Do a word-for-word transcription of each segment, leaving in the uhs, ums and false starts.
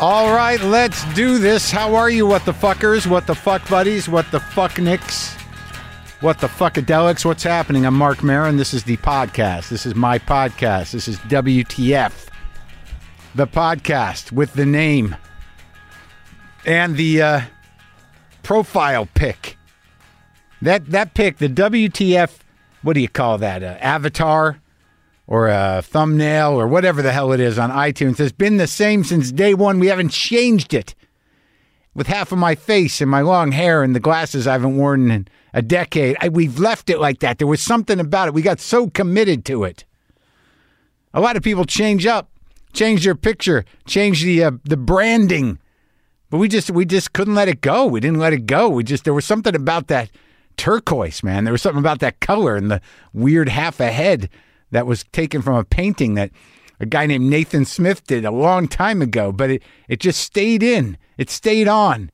All right, let's do this. How are you, what the fuckers, what the fuck buddies, what the fuck nicks, what the fuckadelics? What's happening? I'm Mark Maron. This is the podcast. This is my podcast. This is W T F, the podcast with the name and the uh, profile pic. That that pic, the W T F, what do you call that? Uh, avatar or a thumbnail or whatever the hell it is on iTunes. It's been the same since day one. We haven't changed it. With half of my face and my long hair and the glasses I haven't worn in a decade, I, we've left it like that. There was something about it. We got so committed to it. A lot of people change up, change their picture, change the uh, the branding, but we just we just couldn't let it go. We didn't let it go. We just there was something about that turquoise, man. There was something about that color and the weird half a head that was taken from a painting that a guy named Nathan Smith did a long time ago, but it, it just stayed in. It stayed on.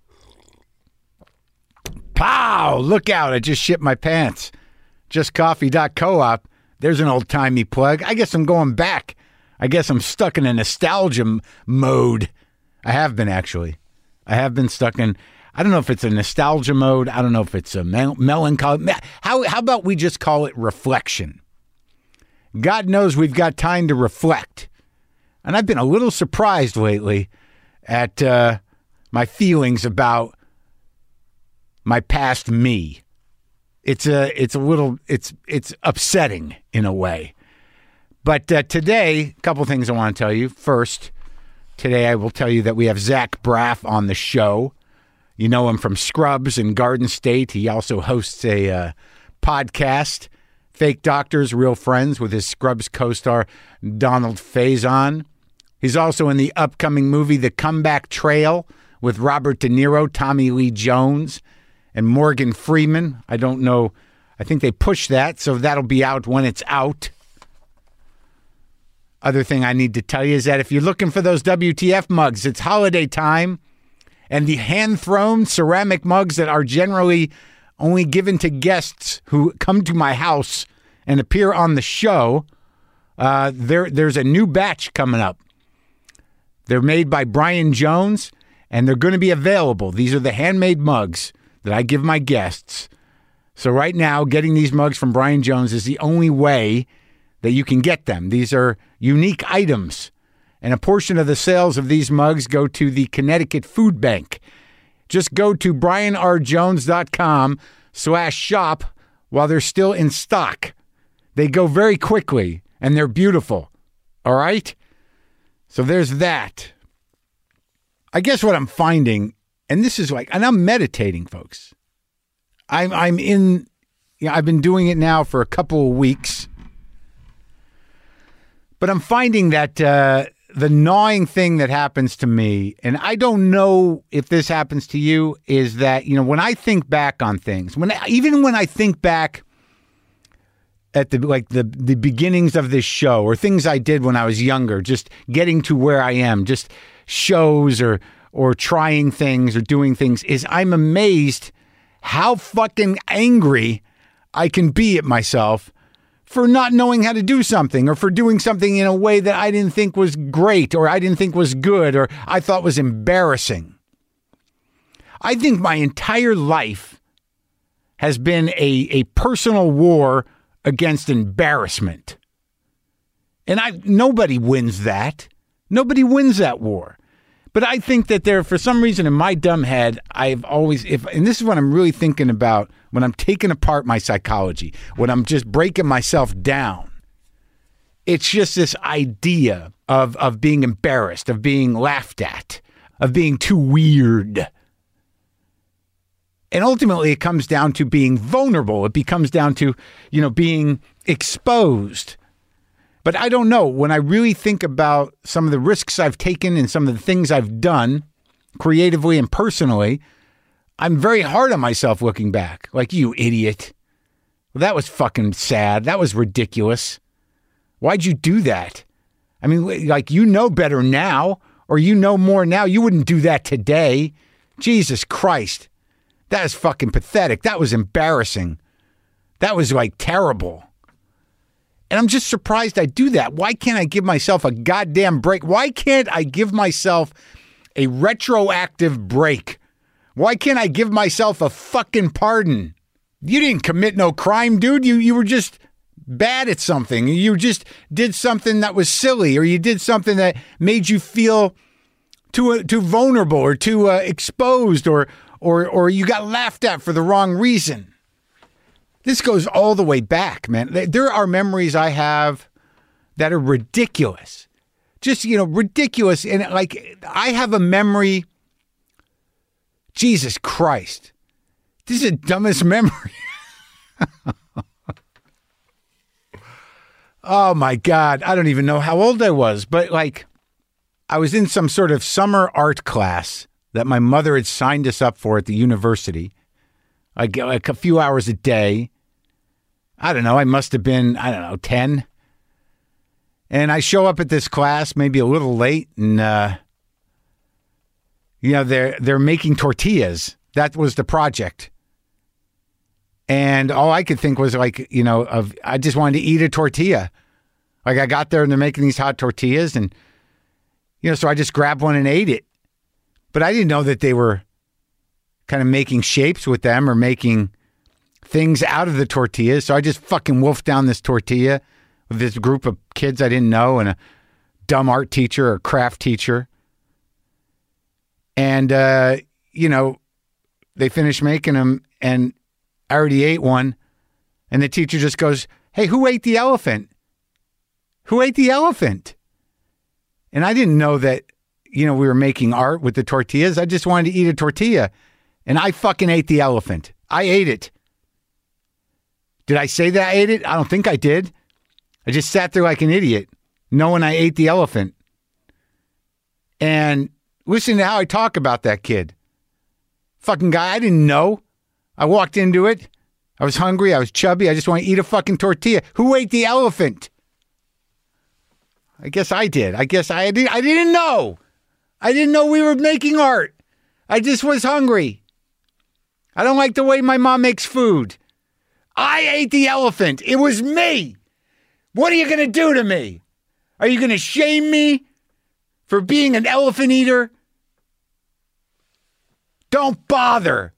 Pow! Look out, I just shit my pants. Just Coffee dot coop. There's an old-timey plug. I guess I'm going back. I guess I'm stuck in a nostalgia m- mode. I have been, actually. I have been stuck in, I don't know if it's a nostalgia mode. I don't know if it's a mel- melancholy. How, how about we just call it reflection? God knows we've got time to reflect. And I've been a little surprised lately at uh, my feelings about my past me. It's a, it's a little, it's, it's upsetting in a way. But uh, today, a couple things I want to tell you. First, today I will tell you that we have Zach Braff on the show. You know him from Scrubs and Garden State. He also hosts a uh, podcast, Fake Doctors, Real Friends, with his Scrubs co-star Donald Faison. He's also in the upcoming movie The Comeback Trail with Robert De Niro, Tommy Lee Jones, and Morgan Freeman. I don't know. I think they pushed that, so that'll be out when it's out. Other thing I need to tell you is that if you're looking for those W T F mugs, it's holiday time, and the hand-thrown ceramic mugs that are generally only given to guests who come to my house and appear on the show. Uh, there, there's a new batch coming up. They're made by Brian Jones, and they're going to be available. These are the handmade mugs that I give my guests. So right now, getting these mugs from Brian Jones is the only way that you can get them. These are unique items, and a portion of the sales of these mugs go to the Connecticut Food Bank. Just go to Brian R Jones dot com slash shop while they're still in stock. They go very quickly, and they're beautiful. All right? So there's that. I guess what I'm finding, and this is like, and I'm meditating, folks. I'm, I'm in, you know, I've been doing it now for a couple of weeks. But I'm finding that uh, the gnawing thing that happens to me, and I don't know if this happens to you, is that, you know, when I think back on things, when I, even when I think back at the like the, the beginnings of this show or things I did when I was younger, just getting to where I am, just shows or or trying things or doing things, is I'm amazed how fucking angry I can be at myself for not knowing how to do something, or for doing something in a way that I didn't think was great, or I didn't think was good, or I thought was embarrassing. I think my entire life has been a, a personal war against embarrassment. And I nobody wins that. Nobody wins that war. But I think that there, for some reason in my dumb head, I've always, if, and this is what I'm really thinking about when I'm taking apart my psychology, when I'm just breaking myself down, it's just this idea of, of being embarrassed, of being laughed at, of being too weird. And ultimately it comes down to being vulnerable. It becomes down to, you know, being exposed. But I don't know, when I really think about some of the risks I've taken and some of the things I've done creatively and personally, I'm very hard on myself looking back. Like, you idiot. Well, that was fucking sad. That was ridiculous. Why'd you do that? I mean, like, you know better now, or you know more now. You wouldn't do that today. Jesus Christ. That is fucking pathetic. That was embarrassing. That was like terrible. And I'm just surprised I do that. Why can't I give myself a goddamn break? Why can't I give myself a retroactive break. Why can't I give myself a fucking pardon? You didn't commit no crime, dude. You you were just bad at something. You just did something that was silly, or you did something that made you feel too uh, too vulnerable or too uh, exposed, or or or you got laughed at for the wrong reason. This goes all the way back, man. There are memories I have that are ridiculous. Just, you know, ridiculous. And like, I have a memory. Jesus Christ. This is the dumbest memory. Oh my God. I don't even know how old I was, but like, I was in some sort of summer art class that my mother had signed us up for at the university. I get like a few hours a day. I don't know. I must have been, I don't know, ten. And I show up at this class, maybe a little late, and, uh, you know, they're, they're making tortillas. That was the project. And all I could think was like, you know, of I just wanted to eat a tortilla. Like I got there and they're making these hot tortillas and, you know, so I just grabbed one and ate it. But I didn't know that they were kind of making shapes with them or making things out of the tortillas. So I just fucking wolfed down this tortilla with this group of kids I didn't know and a dumb art teacher or craft teacher. And, uh, you know, they finished making them and I already ate one. And the teacher just goes, "Hey, who ate the elephant? Who ate the elephant?" And I didn't know that, you know, we were making art with the tortillas. I just wanted to eat a tortilla. And I fucking ate the elephant. I ate it. Did I say that I ate it? I don't think I did. I just sat there like an idiot, knowing I ate the elephant. And listen to how I talk about that kid. Fucking guy, I didn't know. I walked into it. I was hungry. I was chubby. I just want to eat a fucking tortilla. Who ate the elephant? I guess I did. I guess I did. I didn't know. I didn't know we were making art. I just was hungry. I don't like the way my mom makes food. I ate the elephant. It was me. What are you going to do to me? Are you going to shame me for being an elephant eater? Don't bother.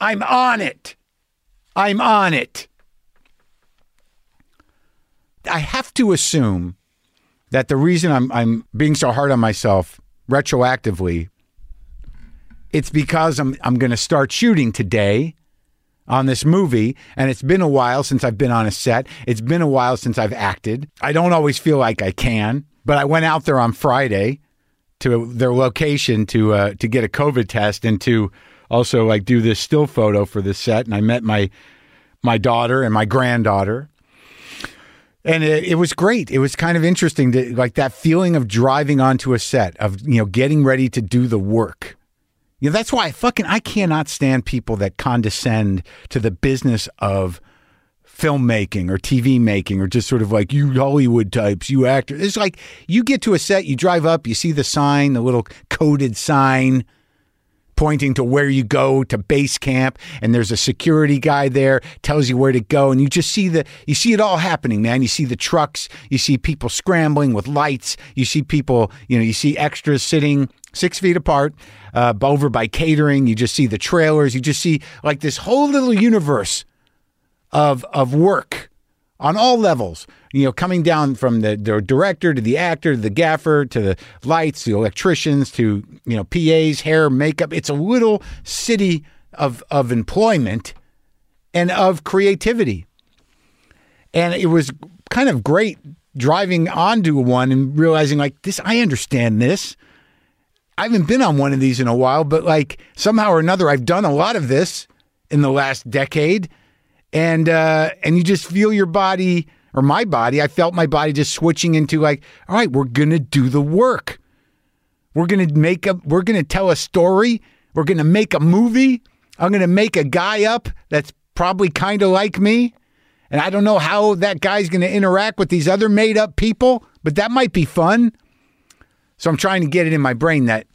I'm on it. I'm on it. I have to assume that the reason I'm, I'm being so hard on myself retroactively, it's because I'm I'm going to start shooting today on this movie, and it's been a while since I've been on a set. It's been a while since I've acted. I don't always feel like I can, but I went out there on Friday to their location to uh, to get a COVID test and to also like do this still photo for this set. And I met my my daughter and my granddaughter, and it, it was great. It was kind of interesting to like that feeling of driving onto a set, of, you know, getting ready to do the work. You know, that's why I fucking, I cannot stand people that condescend to the business of filmmaking or T V making, or just sort of like, you Hollywood types, you actors. It's like, you get to a set, you drive up, you see the sign, the little coded sign pointing to where you go to base camp, and there's a security guy there, tells you where to go, and you just see the, you see it all happening, man. You see the trucks, you see people scrambling with lights, you see people, you know, you see extras sitting six feet apart, uh, over by catering. You just see the trailers. You just see like this whole little universe of of work on all levels, you know, coming down from the, the director to the actor, to the gaffer, to the lights, the electricians, to, you know, P As, hair, makeup. It's a little city of of employment and of creativity. And it was kind of great driving onto one and realizing like this, I understand this. I haven't been on one of these in a while, but like somehow or another, I've done a lot of this in the last decade, and uh, and you just feel your body, or my body. I felt my body just switching into like, all right, we're gonna do the work. We're gonna make a, we're gonna tell a story. We're gonna make a movie. I'm gonna make a guy up that's probably kind of like me, and I don't know how that guy's gonna interact with these other made up people, but that might be fun. So I'm trying to get it in my brain that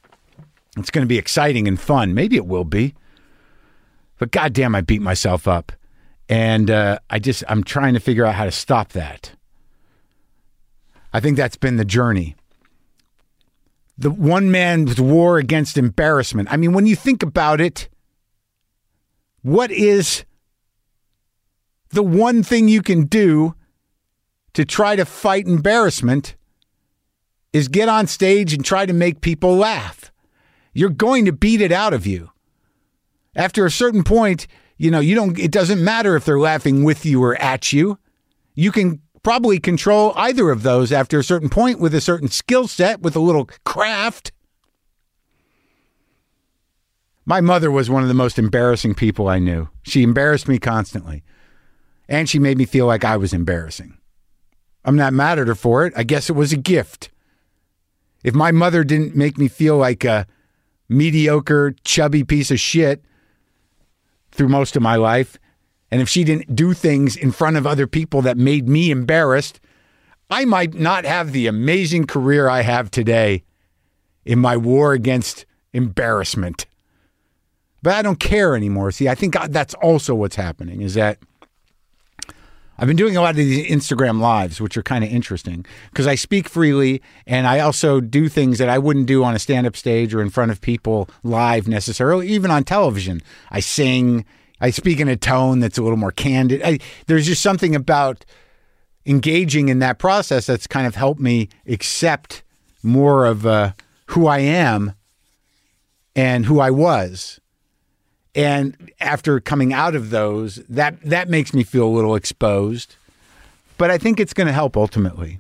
it's going to be exciting and fun. Maybe it will be, but goddamn, I beat myself up, and uh, I just I'm trying to figure out how to stop that. I think that's been the journey. the one man's war against embarrassment. I mean, when you think about it, what is the one thing you can do to try to fight embarrassment is get on stage and try to make people laugh. You're going to beat it out of you. After a certain point, you know, you don't, it doesn't matter if they're laughing with you or at you. You can probably control either of those after a certain point with a certain skill set, with a little craft. My mother was one of the most embarrassing people I knew. She embarrassed me constantly. And she made me feel like I was embarrassing. I'm not mad at her for it. I guess it was a gift. If my mother didn't make me feel like a mediocre, chubby piece of shit through most of my life, and if she didn't do things in front of other people that made me embarrassed, I might not have the amazing career I have today in my war against embarrassment. But I don't care anymore. See, I think that's also what's happening, is that I've been doing a lot of these Instagram lives, which are kind of interesting because I speak freely and I also do things that I wouldn't do on a stand-up stage or in front of people live necessarily, even on television. I sing, I speak in a tone that's a little more candid. I, there's just something about engaging in that process that's kind of helped me accept more of uh, who I am and who I was. And after coming out of those, that, that makes me feel a little exposed. But I think it's going to help ultimately.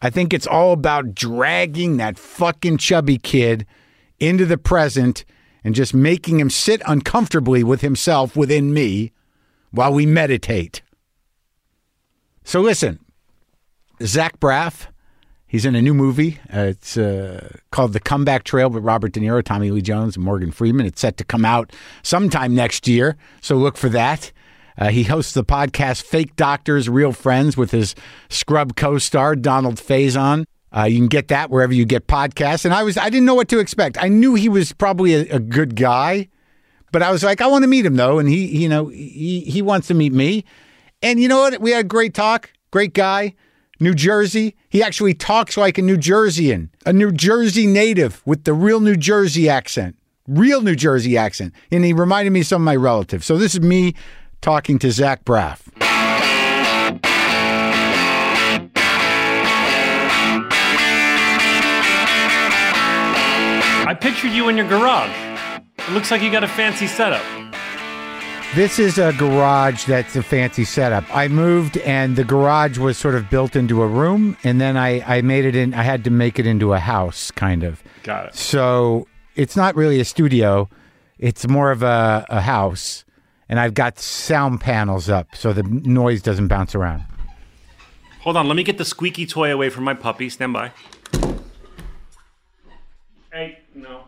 I think it's all about dragging that fucking chubby kid into the present and just making him sit uncomfortably with himself within me while we meditate. So listen, Zach Braff, he's in a new movie. Uh, it's uh, called The Comeback Trail with Robert De Niro, Tommy Lee Jones, and Morgan Freeman. It's set to come out sometime next year, so look for that. Uh, he hosts the podcast Fake Doctors, Real Friends with his Scrub co-star, Donald Faison. Uh, you can get that wherever you get podcasts. And I was I didn't know what to expect. I knew he was probably a, a good guy, but I was like, I want to meet him, though. And he, you know, he, he wants to meet me. And you know what? We had a great talk, great guy. New Jersey. He actually talks like a New Jerseyan, a New Jersey native with the real New Jersey accent, real New Jersey accent. And he reminded me of some of my relatives. So this is me talking to Zach Braff. I pictured you in your garage. It looks like you got a fancy setup. This is a garage that's a fancy setup. I moved and the garage was sort of built into a room, and then I, I made it in, I had to make it into a house, kind of. Got it. So it's not really a studio. It's more of a, a house, and I've got sound panels up so the noise doesn't bounce around. Hold on, let me get the squeaky toy away from my puppy. Stand by. Hey, no.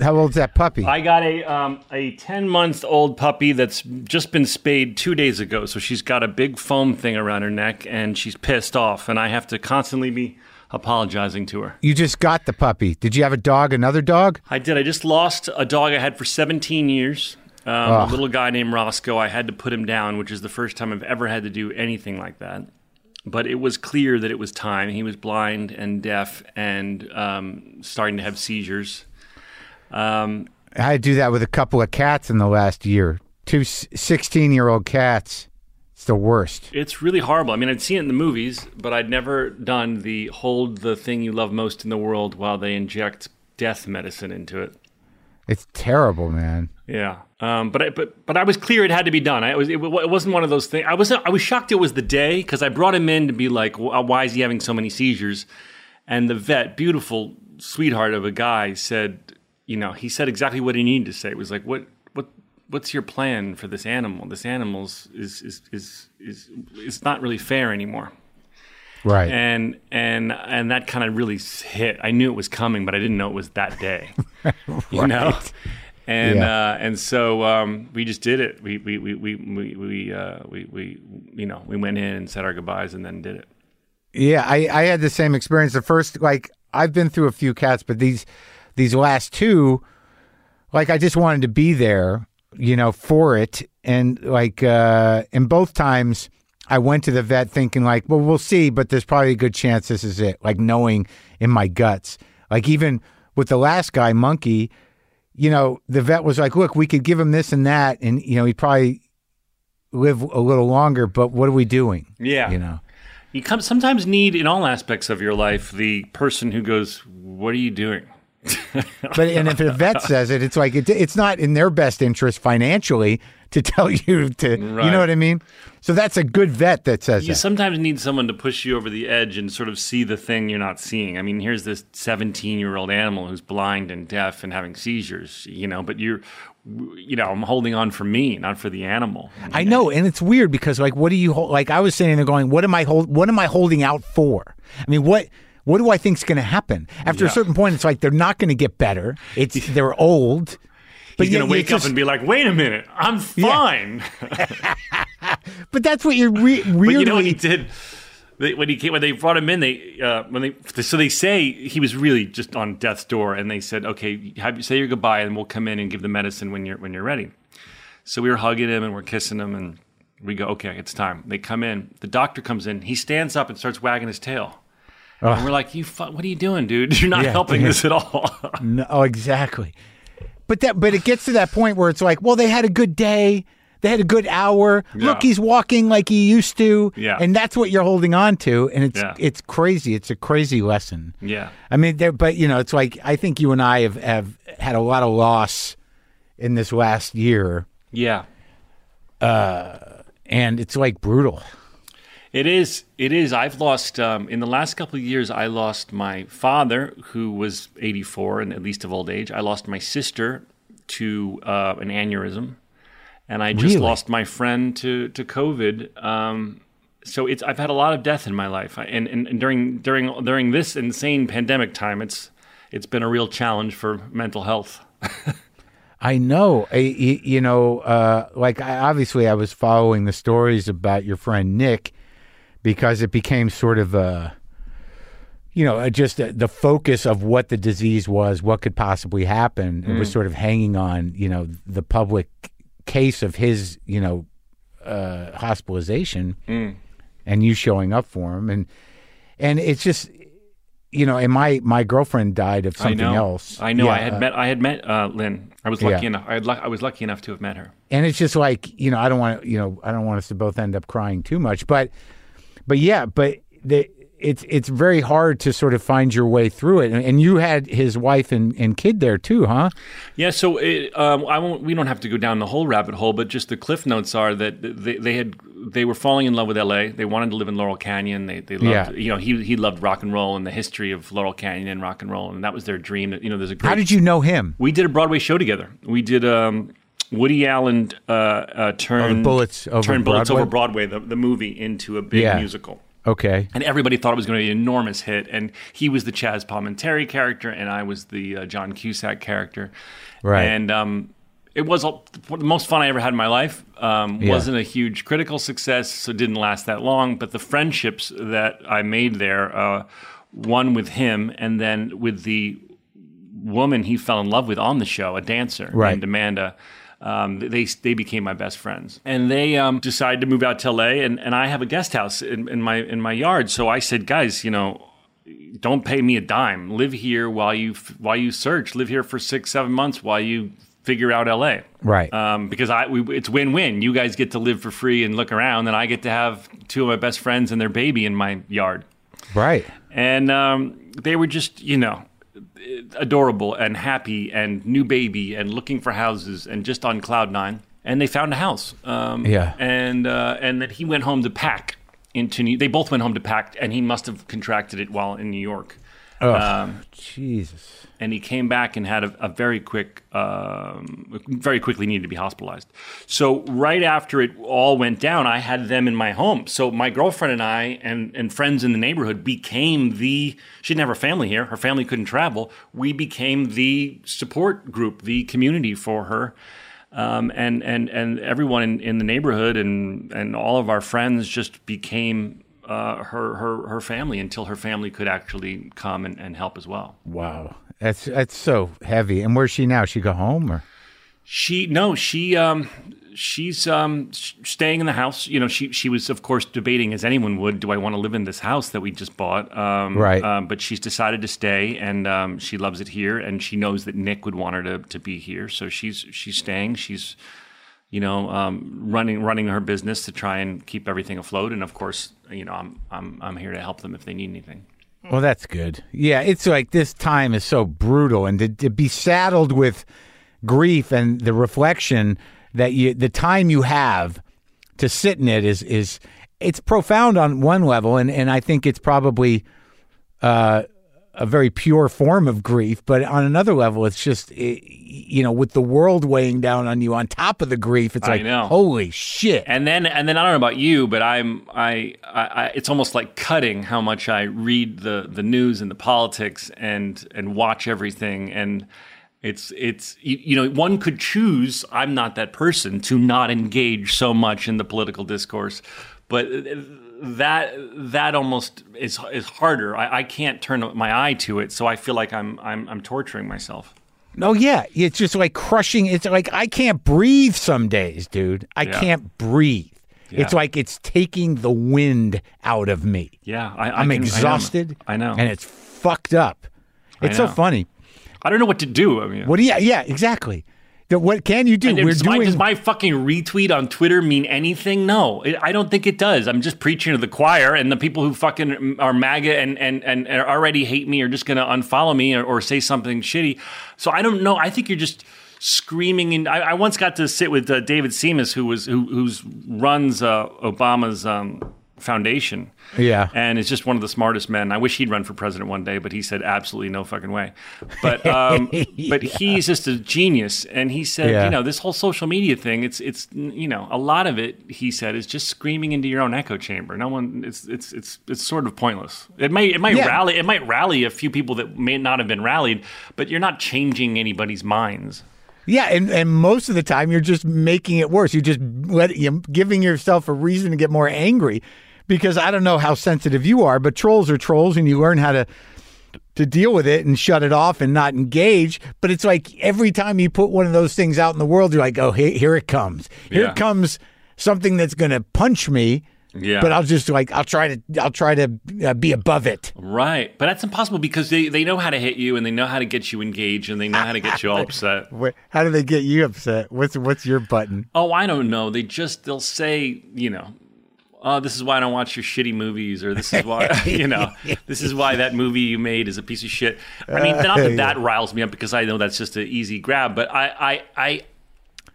How old's that puppy? I got a um, a ten-month-old puppy that's just been spayed two days ago. So she's got a big foam thing around her neck, and she's pissed off, and I have to constantly be apologizing to her. You just got the puppy. Did you have a dog, another dog? I did. I just lost a dog I had for seventeen years, um, oh. a little guy named Roscoe. I had to put him down, which is the first time I've ever had to do anything like that. But it was clear that it was time. He was blind and deaf and um, starting to have seizures. Um, I had to do that with a couple of cats in the last year. Two sixteen-year-old cats. It's the worst. It's really horrible. I mean, I'd seen it in the movies, but I'd never done the hold the thing you love most in the world while they inject death medicine into it. It's terrible, man. Yeah, um, but I, but but I was clear it had to be done. I, it was it, it wasn't one of those things. I was I was shocked it was the day because I brought him in to be like, why is he having so many seizures? And the vet, beautiful sweetheart of a guy, said. You know, he said exactly what he needed to say. It was like, what, what, what's your plan for this animal? This animal's is, is, is, is, it's not really fair anymore. Right. And, and, and that kind of really hit. I knew it was coming, but I didn't know it was that day, right. You know? And, yeah. uh, and so, um, we just did it. We, we, we, we, we, we, uh, we, we, you know, we went in and said our goodbyes and then did it. Yeah. I, I had the same experience. The first, like I've been through a few cats, but these, These last two, like, I just wanted to be there, you know, for it. And like, uh, and both times I went to the vet thinking like, well, we'll see, but there's probably a good chance this is it. Like knowing in my guts. Like even with the last guy, Monkey, you know, the vet was like, look, we could give him this and that, and, you know, he'd probably live a little longer, but what are we doing? Yeah. You know? You come, sometimes need, in all aspects of your life, the person who goes, what are you doing? But and if a vet says it, it's like it, it's not in their best interest financially to tell you to, right. You know what I mean? So that's a good vet that says you that. You sometimes need someone to push you over the edge and sort of see the thing you're not seeing. I mean, here's this seventeen-year-old animal who's blind and deaf and having seizures, you know, but you're, you know, I'm holding on for me, not for the animal. I know, and it's weird because, like, what do you hold? Like I was sitting there going, what am I hold? What am I holding out for? I mean, what? What do I think is going to happen? After yeah. a certain point, it's like they're not going to get better. It's They're old. But He's going to wake up just, and be like, wait a minute, I'm fine. Yeah. But that's what you're re- weirdly... But you know what he did? They, when, he came, when they brought him in, they uh, when they so they say he was really just on death's door, and they said, okay, have, say your goodbye, and we'll come in and give the medicine when you're when you're ready. So we were hugging him, and we're kissing him, and we go, okay, it's time. They come in. The doctor comes in. He stands up and starts wagging his tail. Oh. And we're like, you, fu- what are you doing, dude? You're not yeah, helping yeah. this at all. No, oh, exactly. But that, but it gets to that point where it's like, well, they had a good day. They had a good hour. Yeah. Look, he's walking like he used to. Yeah. And that's what you're holding on to. And it's yeah. it's crazy. It's a crazy lesson. Yeah. I mean, there, but, you know, it's like, I think you and I have, have had a lot of loss in this last year. Yeah. Uh, and it's like brutal. It is. It is. I've lost, um, in the last couple of years, I lost my father, who was eighty-four, and at least of old age. I lost my sister to uh, an aneurysm, and I just really? lost my friend to, to COVID. Um, so it's. I've had a lot of death in my life, I, and, and, and during during during this insane pandemic time, it's it's been a real challenge for mental health. I know. I, you know, uh, like I, obviously, I was following the stories about your friend Nick, because it became sort of a, you know, just a, the focus of what the disease was, what could possibly happen. Mm. It was sort of hanging on, you know, the public case of his, you know, uh, hospitalization mm. and you showing up for him. And and it's just, you know, and my, my girlfriend died of something I know. else. I know. Yeah, I had uh, met, I had met uh, Lynn. I was lucky yeah. enough. I, had, I was lucky enough to have met her. And it's just like, you know, I don't want to, you know, I don't want us to both end up crying too much, but... But yeah, but the, it's it's very hard to sort of find your way through it. And, and you had his wife and, and kid there too, huh? Yeah. So it, um, I won't. We don't have to go down the whole rabbit hole, but just the cliff notes are that they, they had they were falling in love with L A. They wanted to live in Laurel Canyon. They they loved yeah. you know he he loved rock and roll and the history of Laurel Canyon and rock and roll, and that was their dream. You know, there's a great, how did you know him? We did a Broadway show together. We did. Um, Woody Allen uh, uh, turned, oh, bullets, over turned bullets over Broadway, the, the movie, into a big yeah. musical. Okay. And everybody thought it was going to be an enormous hit. And he was the Chaz Palminteri character, and I was the uh, John Cusack character. Right. And um, it was all, the most fun I ever had in my life. Um, yeah. Wasn't a huge critical success, so it didn't last that long. But the friendships that I made there, uh, one with him and then with the woman he fell in love with on the show, a dancer right. named Amanda. Um, they they became my best friends, and they um, decided to move out to L A. and, and I have a guest house in, in my in my yard. So I said, guys, you know, don't pay me a dime. Live here while you while you search. Live here for six seven months while you figure out L A. Right. Um, because I we, it's win win. You guys get to live for free and look around, and I get to have two of my best friends and their baby in my yard. Right. And um, they were just, you know, adorable and happy and new baby and looking for houses and just on cloud nine, and they found a house um yeah and uh and then he went home to pack into New- they both went home to pack, and he must have contracted it while in New York. Oh um, Jesus. And he came back and had a, a very quick um very quickly needed to be hospitalized. So right after it all went down, I had them in my home. So my girlfriend and I and and friends in the neighborhood became the she didn't have her family here, her family couldn't travel. We became the support group, the community for her. Um and and and everyone in, in the neighborhood and and all of our friends just became Uh, her, her her family until her family could actually come and, and help as well. Wow. That's that's so heavy. And where's she now? She go home? Or She no, she um, she's um, staying in the house. You know, she she was of course debating, as anyone would, do I want to live in this house that we just bought? Um, right. Um, but she's decided to stay, and um, she loves it here, and she knows that Nick would want her to to be here, so she's she's staying. She's you know um, running running her business to try and keep everything afloat, and of course, you know, I'm I'm I'm here to help them if they need anything. Well, that's good. Yeah, it's like this time is so brutal, and to, to be saddled with grief and the reflection that you, the time you have to sit in it is, is it's profound on one level, and, and I think it's probably uh, a very pure form of grief, but on another level, it's just, it, you know, with the world weighing down on you on top of the grief, it's I like, know. Holy shit. And then, and then I don't know about you, but I'm, I, I, I, it's almost like cutting how much I read the, the news and the politics and, and watch everything. And it's, it's, you, you know, one could choose, I'm not that person, to not engage so much in the political discourse, but that that almost is is harder. I, I can't turn my eye to it, so I feel like I'm I'm I'm torturing myself. No, yeah, it's just like crushing. It's like I can't breathe some days, dude. I yeah. can't breathe. Yeah. It's like it's taking the wind out of me. Yeah, I, I I'm can, exhausted. I know. I know, and it's fucked up. It's so funny. I don't know what to do. I mean, what do you? Yeah, exactly. What can you do? And We're does, doing... my, does my fucking retweet on Twitter mean anything? No, it, I don't think it does. I'm just preaching to the choir, and the people who fucking are MAGA and, and, and already hate me are just going to unfollow me or, or say something shitty. So I don't know. I think you're just screaming. And I, I once got to sit with uh, David Seamus, who was who who's runs uh, Obama's um, foundation. Yeah, and is just one of the smartest men. I wish he'd run for president one day, but he said absolutely no fucking way. But um, yeah. but he's just a genius, and he said, yeah. you know, this whole social media thing, it's it's you know, a lot of it, he said, is just screaming into your own echo chamber. No one, it's it's it's it's sort of pointless. It might it might yeah. rally it might rally a few people that may not have been rallied, but you're not changing anybody's minds. Yeah, and, and most of the time you're just making it worse. You just let you giving yourself a reason to get more angry. Because I don't know how sensitive you are, but trolls are trolls, and you learn how to to deal with it and shut it off and not engage. But it's like every time you put one of those things out in the world, you're like, oh, here, here it comes. Here yeah. it comes something that's going to punch me. Yeah. But I'll just like I'll try to I'll try to uh, be above it. Right. But that's impossible because they, they know how to hit you, and they know how to get you engaged, and they know how to get you all upset. Wait, how do they get you upset? What's what's your button? Oh, I don't know. They just they'll say, you know, oh, this is why I don't watch your shitty movies, or this is why, you know, this is why that movie you made is a piece of shit. I mean, not that that riles me up, because I know that's just an easy grab, but I, I, I,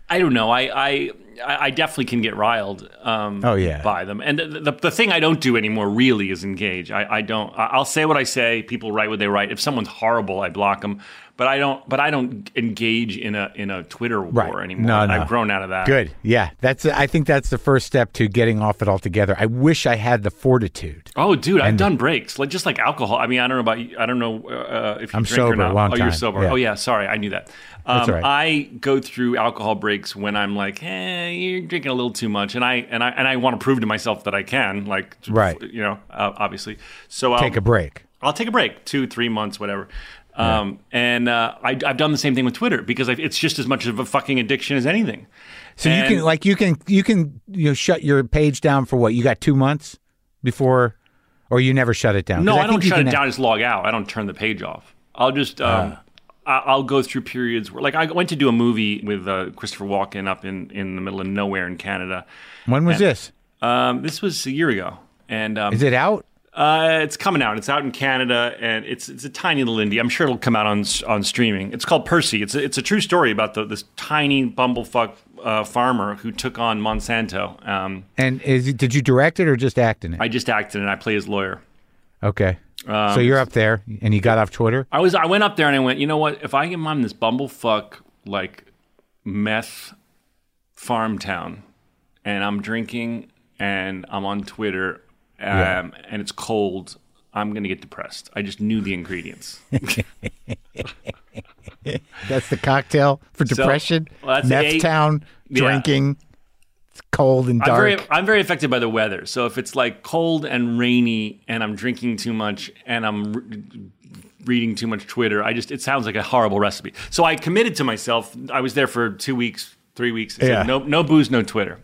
I don't know. I, I, I definitely can get riled um, oh, yeah. by them. And the, the the thing I don't do anymore really is engage. I, I don't, I'll say what I say. People write what they write. If someone's horrible, I block them. But I don't. But I don't engage in a in a Twitter war right. anymore. No, no. I've grown out of that. Good. Yeah, that's. I think that's the first step to getting off it altogether. I wish I had the fortitude. Oh, dude, I've and done breaks, like just like alcohol. I mean, I don't know about. You. I don't know uh, if you I'm drink sober, or not. Long oh, time. You're sober. Yeah. Oh, yeah. Sorry, I knew that. Um, that's all right. I go through alcohol breaks when I'm like, eh, you're drinking a little too much, and I and I and I want to prove to myself that I can, like, right. you know, uh, obviously. So um, take a break. I'll take a break, two, three months, whatever. Yeah. Um, and uh, I, I've done the same thing with Twitter, because I've, it's just as much of a fucking addiction as anything. So and you can like you can you can you know, shut your page down for what, you got two months before, or you never shut it down? No, I, I don't shut it down. Have... Just log out. I don't turn the page off. I'll just um, uh. I'll go through periods where, like, I went to do a movie with uh, Christopher Walken up in, in the middle of nowhere in Canada. When was and, this? Um, this was a year ago. And um, is it out? Uh, it's coming out. It's out in Canada, and it's it's a tiny little indie. I'm sure it'll come out on on streaming. It's called Percy. It's a, it's a true story about the, this tiny bumblefuck uh, farmer who took on Monsanto. Um, and is it, did you direct it or just act in it? I just acted in it. I play his lawyer. Okay. Um, so you're up there, and you got off Twitter? I was. I went up there, and I went, you know what? If I am on this bumblefuck, like, meth farm town, and I'm drinking, and I'm on Twitter... Yeah. Um, and it's cold, I'm going to get depressed. I just knew the ingredients. That's the cocktail for depression? So, well, Meth town, yeah. drinking, it's cold and dark. I'm very, I'm very affected by the weather. So if it's like cold and rainy and I'm drinking too much and I'm reading too much Twitter. I just, it sounds like a horrible recipe. So I committed to myself. I was there for two weeks, three weeks. I yeah. said, no, no booze, no Twitter.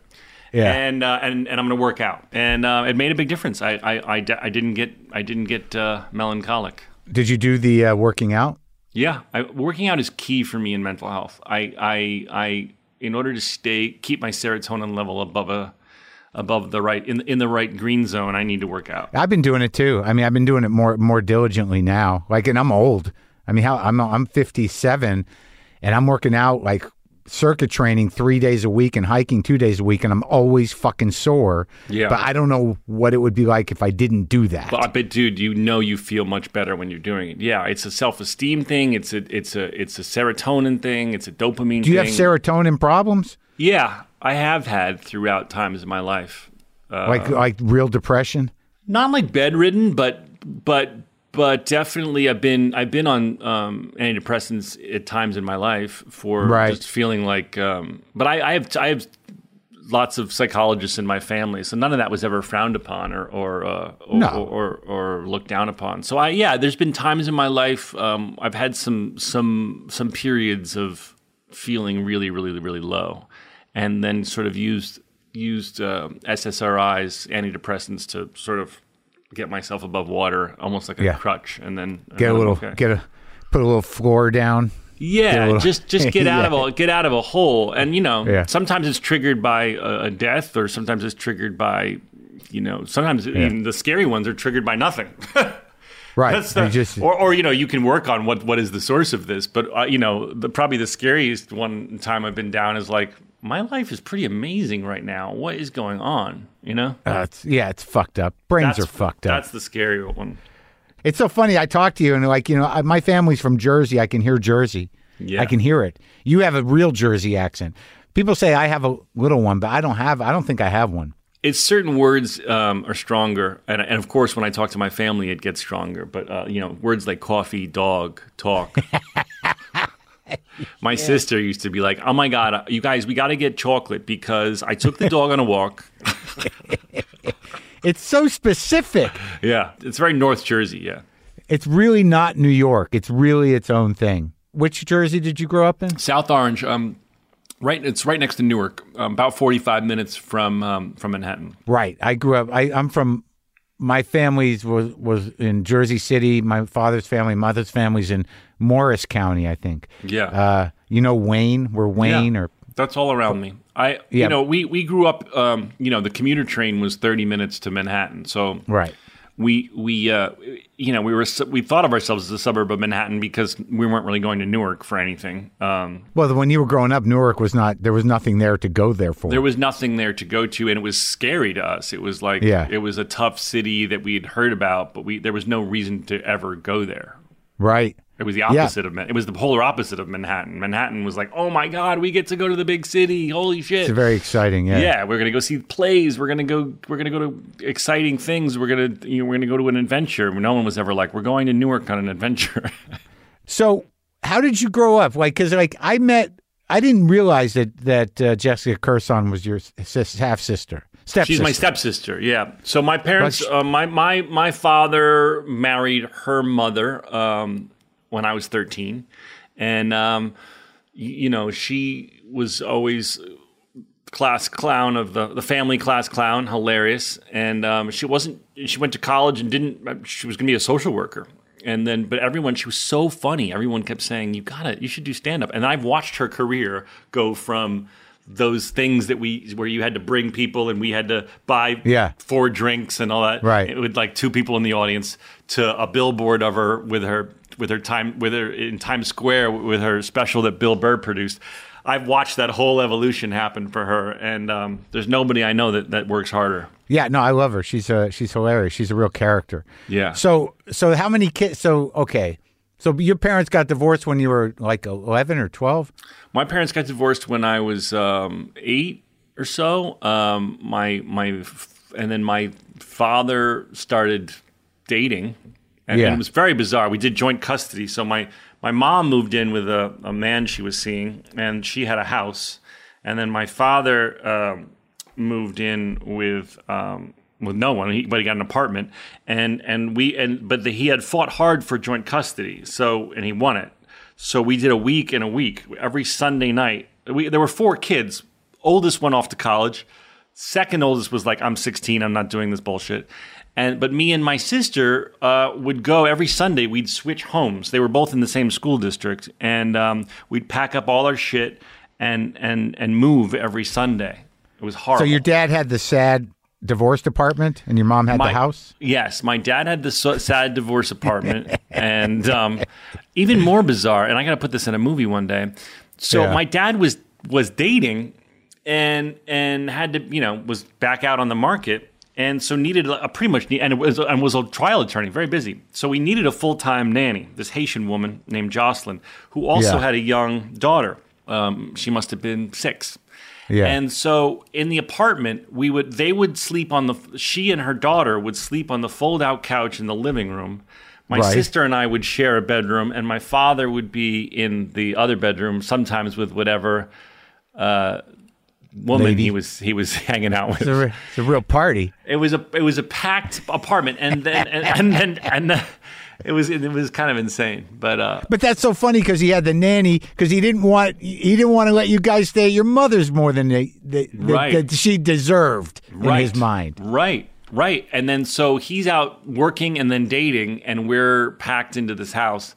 Yeah. And, uh, and, and I'm going to work out. And uh, it made a big difference. I, I, I, I didn't get, I didn't get uh, melancholic. Did you do the uh, working out? Yeah. I, working out is key for me in mental health. I, I, I, in order to stay, keep my serotonin level above a, above the right, in in the right green zone, I need to work out. I've been doing it too. I mean, I've been doing it more, more diligently now. Like, and I'm old. I mean, how I'm, I'm fifty-seven and I'm working out like circuit training three days a week and hiking two days a week, and I'm always fucking sore. Yeah. But I don't know what it would be like if I didn't do that. But, but dude, you know, you feel much better when you're doing it. Yeah, it's a self-esteem thing. It's a it's a it's a serotonin thing. It's a dopamine. Do you thing. have serotonin problems? Yeah, I have had throughout times in my life. Uh, like like real depression. Not like bedridden, but but but definitely I've been I've been on um, antidepressants at times in my life for right. just feeling like. Um, but I, I have I have lots of psychologists in my family, so none of that was ever frowned upon or or uh, or, no. or, or or looked down upon. So I yeah, there's been times in my life um, I've had some some some periods of feeling really really really low. And then sort of used used uh, S S R Is, antidepressants, to sort of get myself above water, almost like a yeah. crutch. And then get a little, okay. get a put a little floor down. Yeah, little, just just get out yeah. of a get out of a hole. And you know, yeah. sometimes it's triggered by a, a death, or sometimes it's triggered by, you know, sometimes yeah. even the scary ones are triggered by nothing. Right. That's the, just, or, or, you know, you can work on what, what is the source of this. But, uh, you know, the, probably the scariest one time I've been down is like, my life is pretty amazing right now. What is going on? You know? Uh, it's, yeah, it's fucked up. Brains that's, are fucked up. That's the scary one. It's so funny. I talk to you and like, you know, I, my family's from Jersey. I can hear Jersey. Yeah. I can hear it. You have a real Jersey accent. People say I have a little one, but I don't have, I don't think I have one. It's certain words um, are stronger, and, and of course, when I talk to my family, it gets stronger. But uh, you know, words like coffee, dog, talk. My yeah. sister used to be like, "Oh my God, you guys, we got to get chocolate because I took the dog on a walk." It's so specific. Yeah, it's very North Jersey. Yeah, it's really not New York. It's really its own thing. Which Jersey did you grow up in? South Orange. Um, Right, it's right next to Newark, um, about forty-five minutes from um, from Manhattan. Right, I grew up. I, I'm from. My family's was was in Jersey City. My father's family, mother's family's in Morris County, I think. Yeah, uh, you know Wayne, we're Wayne yeah. or that's all around me. I, yeah. you know, we we grew up. Um, you know, the commuter train was thirty minutes to Manhattan. So right. We we uh, you know we were we thought of ourselves as a suburb of Manhattan because we weren't really going to Newark for anything. Um, well, when you were growing up, Newark was not there was nothing there to go there for. There was nothing there to go to, and it was scary to us. It was like yeah. it was a tough city that we had heard about, but we there was no reason to ever go there. Right. It was the opposite yeah. of Man- it was the polar opposite of Manhattan. Manhattan was like, oh my God, we get to go to the big city. Holy shit! It's very exciting. Yeah, yeah, we're gonna go see plays. We're gonna go. We're gonna go to exciting things. We're gonna you know, we're gonna go to an adventure. No one was ever like, we're going to Newark on an adventure. So, how did you grow up? Like, because like I met, I didn't realize that that uh, Jessica Kirsten was your sis- half sister. Step-sister. She's my stepsister, yeah. So my parents, uh, my my my father married her mother. Um, when I was thirteen. And, um, you, you know, she was always class clown of the, the family class clown, hilarious. And um, she wasn't, she went to college and didn't, she was going to be a social worker. And then, but everyone, she was so funny. Everyone kept saying, you gotta, you should do stand-up. And I've watched her career go from those things that we, where you had to bring people and we had to buy yeah. four drinks and all that. Right. With like two people in the audience to a billboard of her with her, with her time, with her in Times Square, with her special that Bill Burr produced. I've watched that whole evolution happen for her, and um, there's nobody I know that, that works harder. Yeah, no, I love her. She's uh, she's hilarious. She's a real character. Yeah. So so how many kids? So okay, so your parents got divorced when you were like eleven or twelve. My parents got divorced when I was um, eight or so. Um, my my and then my father started dating. And yeah. it was very bizarre. We did joint custody. So my, my mom moved in with a, a man she was seeing, and she had a house. And then my father um, moved in with um, with no one, he, but he got an apartment, and and we and but the, he had fought hard for joint custody, so and he won it. So we did a week and a week every Sunday night. We there were four kids. Oldest went off to college. Second oldest was like, I'm sixteen. I'm not doing this bullshit. And but me and my sister uh, would go every Sunday. We'd switch homes. They were both in the same school district, and um, we'd pack up all our shit and and and move every Sunday. It was horrible. So your dad had the sad divorce department, and your mom had my, the house? Yes, my dad had the so- sad divorce apartment, and um, even more bizarre, and I got to put this in a movie one day. So yeah. my dad was was dating and and had to, you know, was back out on the market, and so needed a pretty much, and it was, and was a trial attorney, very busy. So we needed a full-time nanny, this Haitian woman named Jocelyn, who also yeah. had a young daughter. Um, she must have been six. Yeah. And so in the apartment, we would they would sleep on the she and her daughter would sleep on the fold-out couch in the living room. My right. sister and I would share a bedroom, and my father would be in the other bedroom, sometimes with whatever uh, woman Lady. he was he was hanging out with. It's a, it's a real party. It was a it was a packed apartment, and then and, and then and. The, It was it was kind of insane, but uh, but that's so funny because he had the nanny because he didn't want he didn't want to let you guys stay at your mother's more than they, they, right. they, that she deserved in right. his mind. Right, right, and then so he's out working and then dating, and we're packed into this house.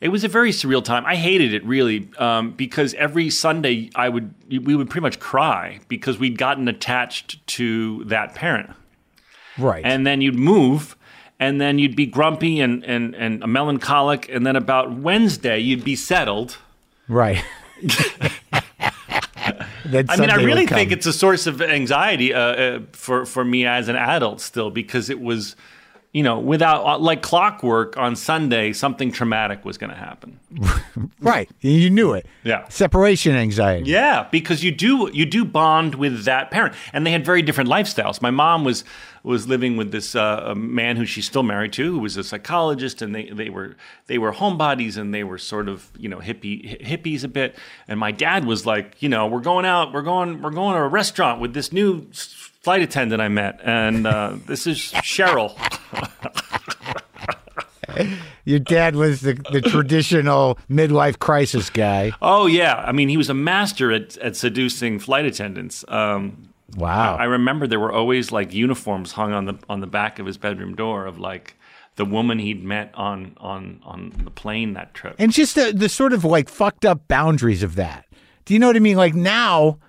It was a very surreal time. I hated it really um, because every Sunday I would we would pretty much cry because we'd gotten attached to that parent. Right, and then you'd move. And then you'd be grumpy and, and, and melancholic. And then about Wednesday, you'd be settled. Right. I mean, I really think it's a source of anxiety uh, uh, for, for me as an adult still, because it was, you know, without like clockwork on Sunday, something traumatic was going to happen. Right. You knew it. Yeah. Separation anxiety. Yeah. Because you do, you do bond with that parent. And they had very different lifestyles. My mom was... was living with this uh, man who she's still married to, who was a psychologist, and they, they were they were homebodies, and they were sort of, you know, hippie hippies a bit. And my dad was like, you know, we're going out, we're going we're going to a restaurant with this new flight attendant I met, and uh, this is Cheryl. Your dad was the, the traditional midlife crisis guy. Oh yeah, I mean, he was a master at at seducing flight attendants. Um, Wow. I remember there were always like uniforms hung on the on the back of his bedroom door of like the woman he'd met on on, on the plane that trip. And just the, the sort of like fucked up boundaries of that. Do you know what I mean? Like now,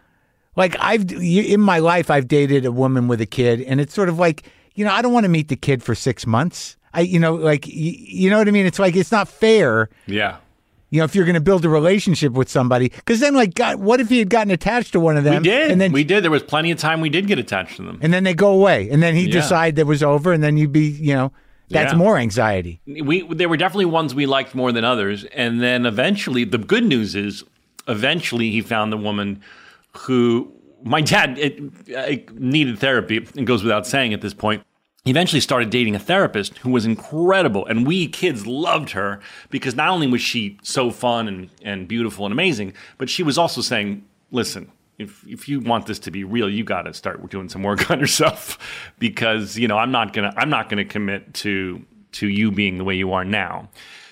like I've in my life, I've dated a woman with a kid, and it's sort of like, you know, I don't want to meet the kid for six months. I, you know, like, you, you know what I mean? It's like, it's not fair. Yeah. You know, if you're going to build a relationship with somebody, because then, like, God, what if he had gotten attached to one of them? We did. And then, we did. There was plenty of time we did get attached to them. And then they go away. And then he'd yeah. decide that was over. And then you'd be, you know, that's yeah. more anxiety. We There were definitely ones we liked more than others. And then eventually, the good news is, eventually he found the woman who, my dad it, it needed therapy. It goes without saying at this point. He eventually started dating a therapist who was incredible, and we kids loved her because not only was she so fun and, and beautiful and amazing, but she was also saying, listen, if if you want this to be real, you got to start doing some work on yourself because, you know, I'm not going to I'm not going to commit to to you being the way you are now.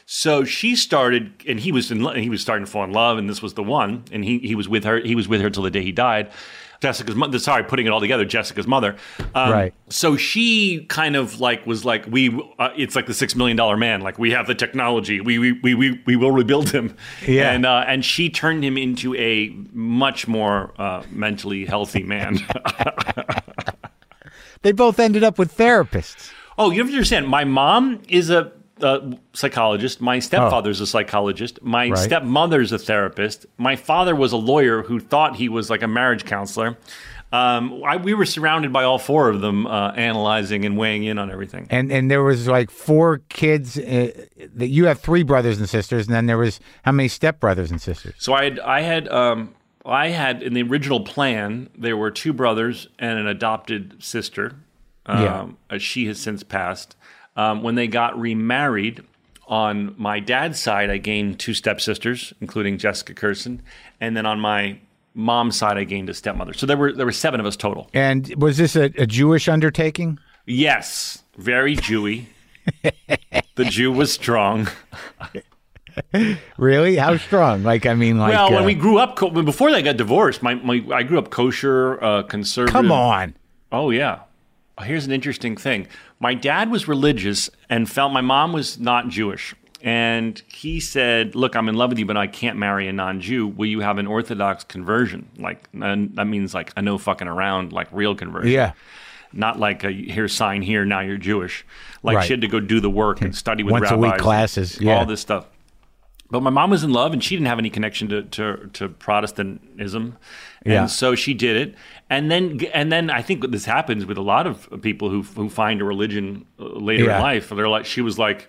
So she started, and he was in, he was starting to fall in love, and this was the one, and he he was with her he was with her till the day he died. Jessica's mother, sorry, putting it all together, Jessica's mother. Um, right. So she kind of like was like, we, uh, it's like the six million dollars man. Like, we have the technology. We we we we, we will rebuild him. Yeah. And, uh, and she turned him into a much more uh, mentally healthy man. They both ended up with therapists. Oh, you have to understand, my mom is a Uh, psychologist. My stepfather's oh. a psychologist. My right. stepmother's a therapist. My father was a lawyer who thought he was like a marriage counselor. Um, I, we were surrounded by all four of them, uh, analyzing and weighing in on everything. And and there was like four kids. Uh, that you have three brothers and sisters, and then there was how many stepbrothers and sisters? So I had I had um, I had in the original plan there were two brothers and an adopted sister. Um, yeah. She has since passed. Um, when they got remarried on my dad's side, I gained two stepsisters, including Jessica Kirsten. And then on my mom's side, I gained a stepmother. So there were there were seven of us total. And was this a, a Jewish undertaking? Yes, very Jewy. The Jew was strong. Really? How strong? Like, I mean, like. Well, when uh, we grew up, before they got divorced, my, my I grew up kosher, uh, conservative. Come on. Oh, yeah. Here's an interesting thing. My dad was religious and felt my mom was not Jewish. And he said, look, I'm in love with you, but I can't marry a non-Jew. Will you have an Orthodox conversion? Like, that means like a no fucking around, like real conversion. Yeah. Not like a here, sign here, now you're Jewish. Like right. She had to go do the work and study with rabbis. Once a week classes. Yeah. All this stuff. But my mom was in love, and she didn't have any connection to, to, to Protestantism, and yeah. so she did it. And then, and then I think this happens with a lot of people who who find a religion later yeah. in life. They're like, she was like,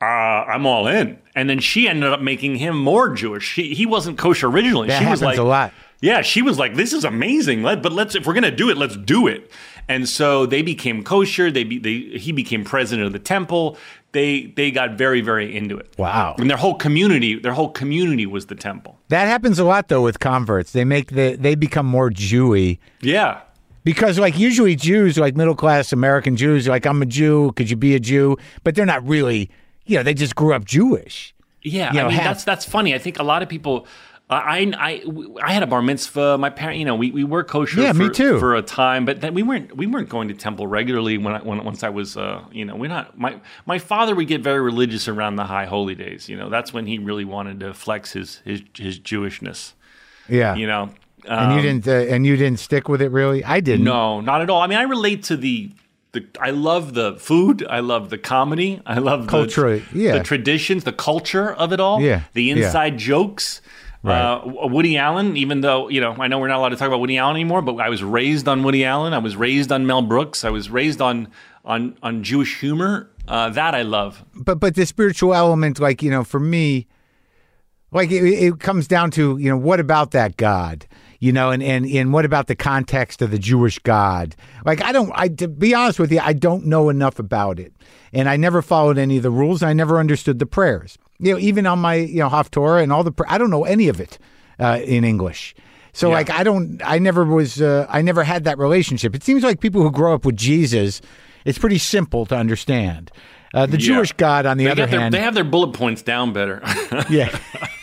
uh, I'm all in, and then she ended up making him more Jewish. She, he wasn't kosher originally. That she happens was like, a lot. Yeah, she was like, this is amazing. Let, but let's if we're gonna do it, let's do it. And so they became kosher. They, be, they he became president of the temple. They they got very, very into it. Wow. And their whole community, their whole community was the temple. That happens a lot, though, with converts. They make the, they become more Jewy. Yeah. Because, like, usually Jews, like middle-class American Jews, like, I'm a Jew, could you be a Jew? But they're not really, you know, they just grew up Jewish. Yeah, you know, I mean, half- that's, that's funny. I think a lot of people... I, I I had a bar mitzvah. My parents, you know, we, we were kosher yeah, for, me too. for a time, but then we weren't we weren't going to temple regularly. When I, when once I was, uh, you know, we're not. My my father would get very religious around the high holy days. You know, that's when he really wanted to flex his his, his Jewishness. Yeah, you know, um, and you didn't uh, and you didn't stick with it really. I didn't. No, not at all. I mean, I relate to the. The, I love the food. I love the comedy. I love culture, the, yeah. the traditions, the culture of it all. Yeah, the inside yeah. jokes. Right. Uh, Woody Allen, even though, you know, I know we're not allowed to talk about Woody Allen anymore, but I was raised on Woody Allen. I was raised on Mel Brooks. I was raised on on, on Jewish humor. Uh, that I love. But but the spiritual element, like, you know, for me, like it, it comes down to, you know, what about that God? You know, and, and, and what about the context of the Jewish God? Like, I don't, I to be honest with you, I don't know enough about it. And I never followed any of the rules. I never understood the prayers. You know, even on my, you know, Haftorah and all the, I don't know any of it uh, in English. So, yeah. like, I don't, I never was, uh, I never had that relationship. It seems like people who grow up with Jesus, it's pretty simple to understand. Uh, the yeah. Jewish God, on the they other their, hand. They have their bullet points down better. yeah.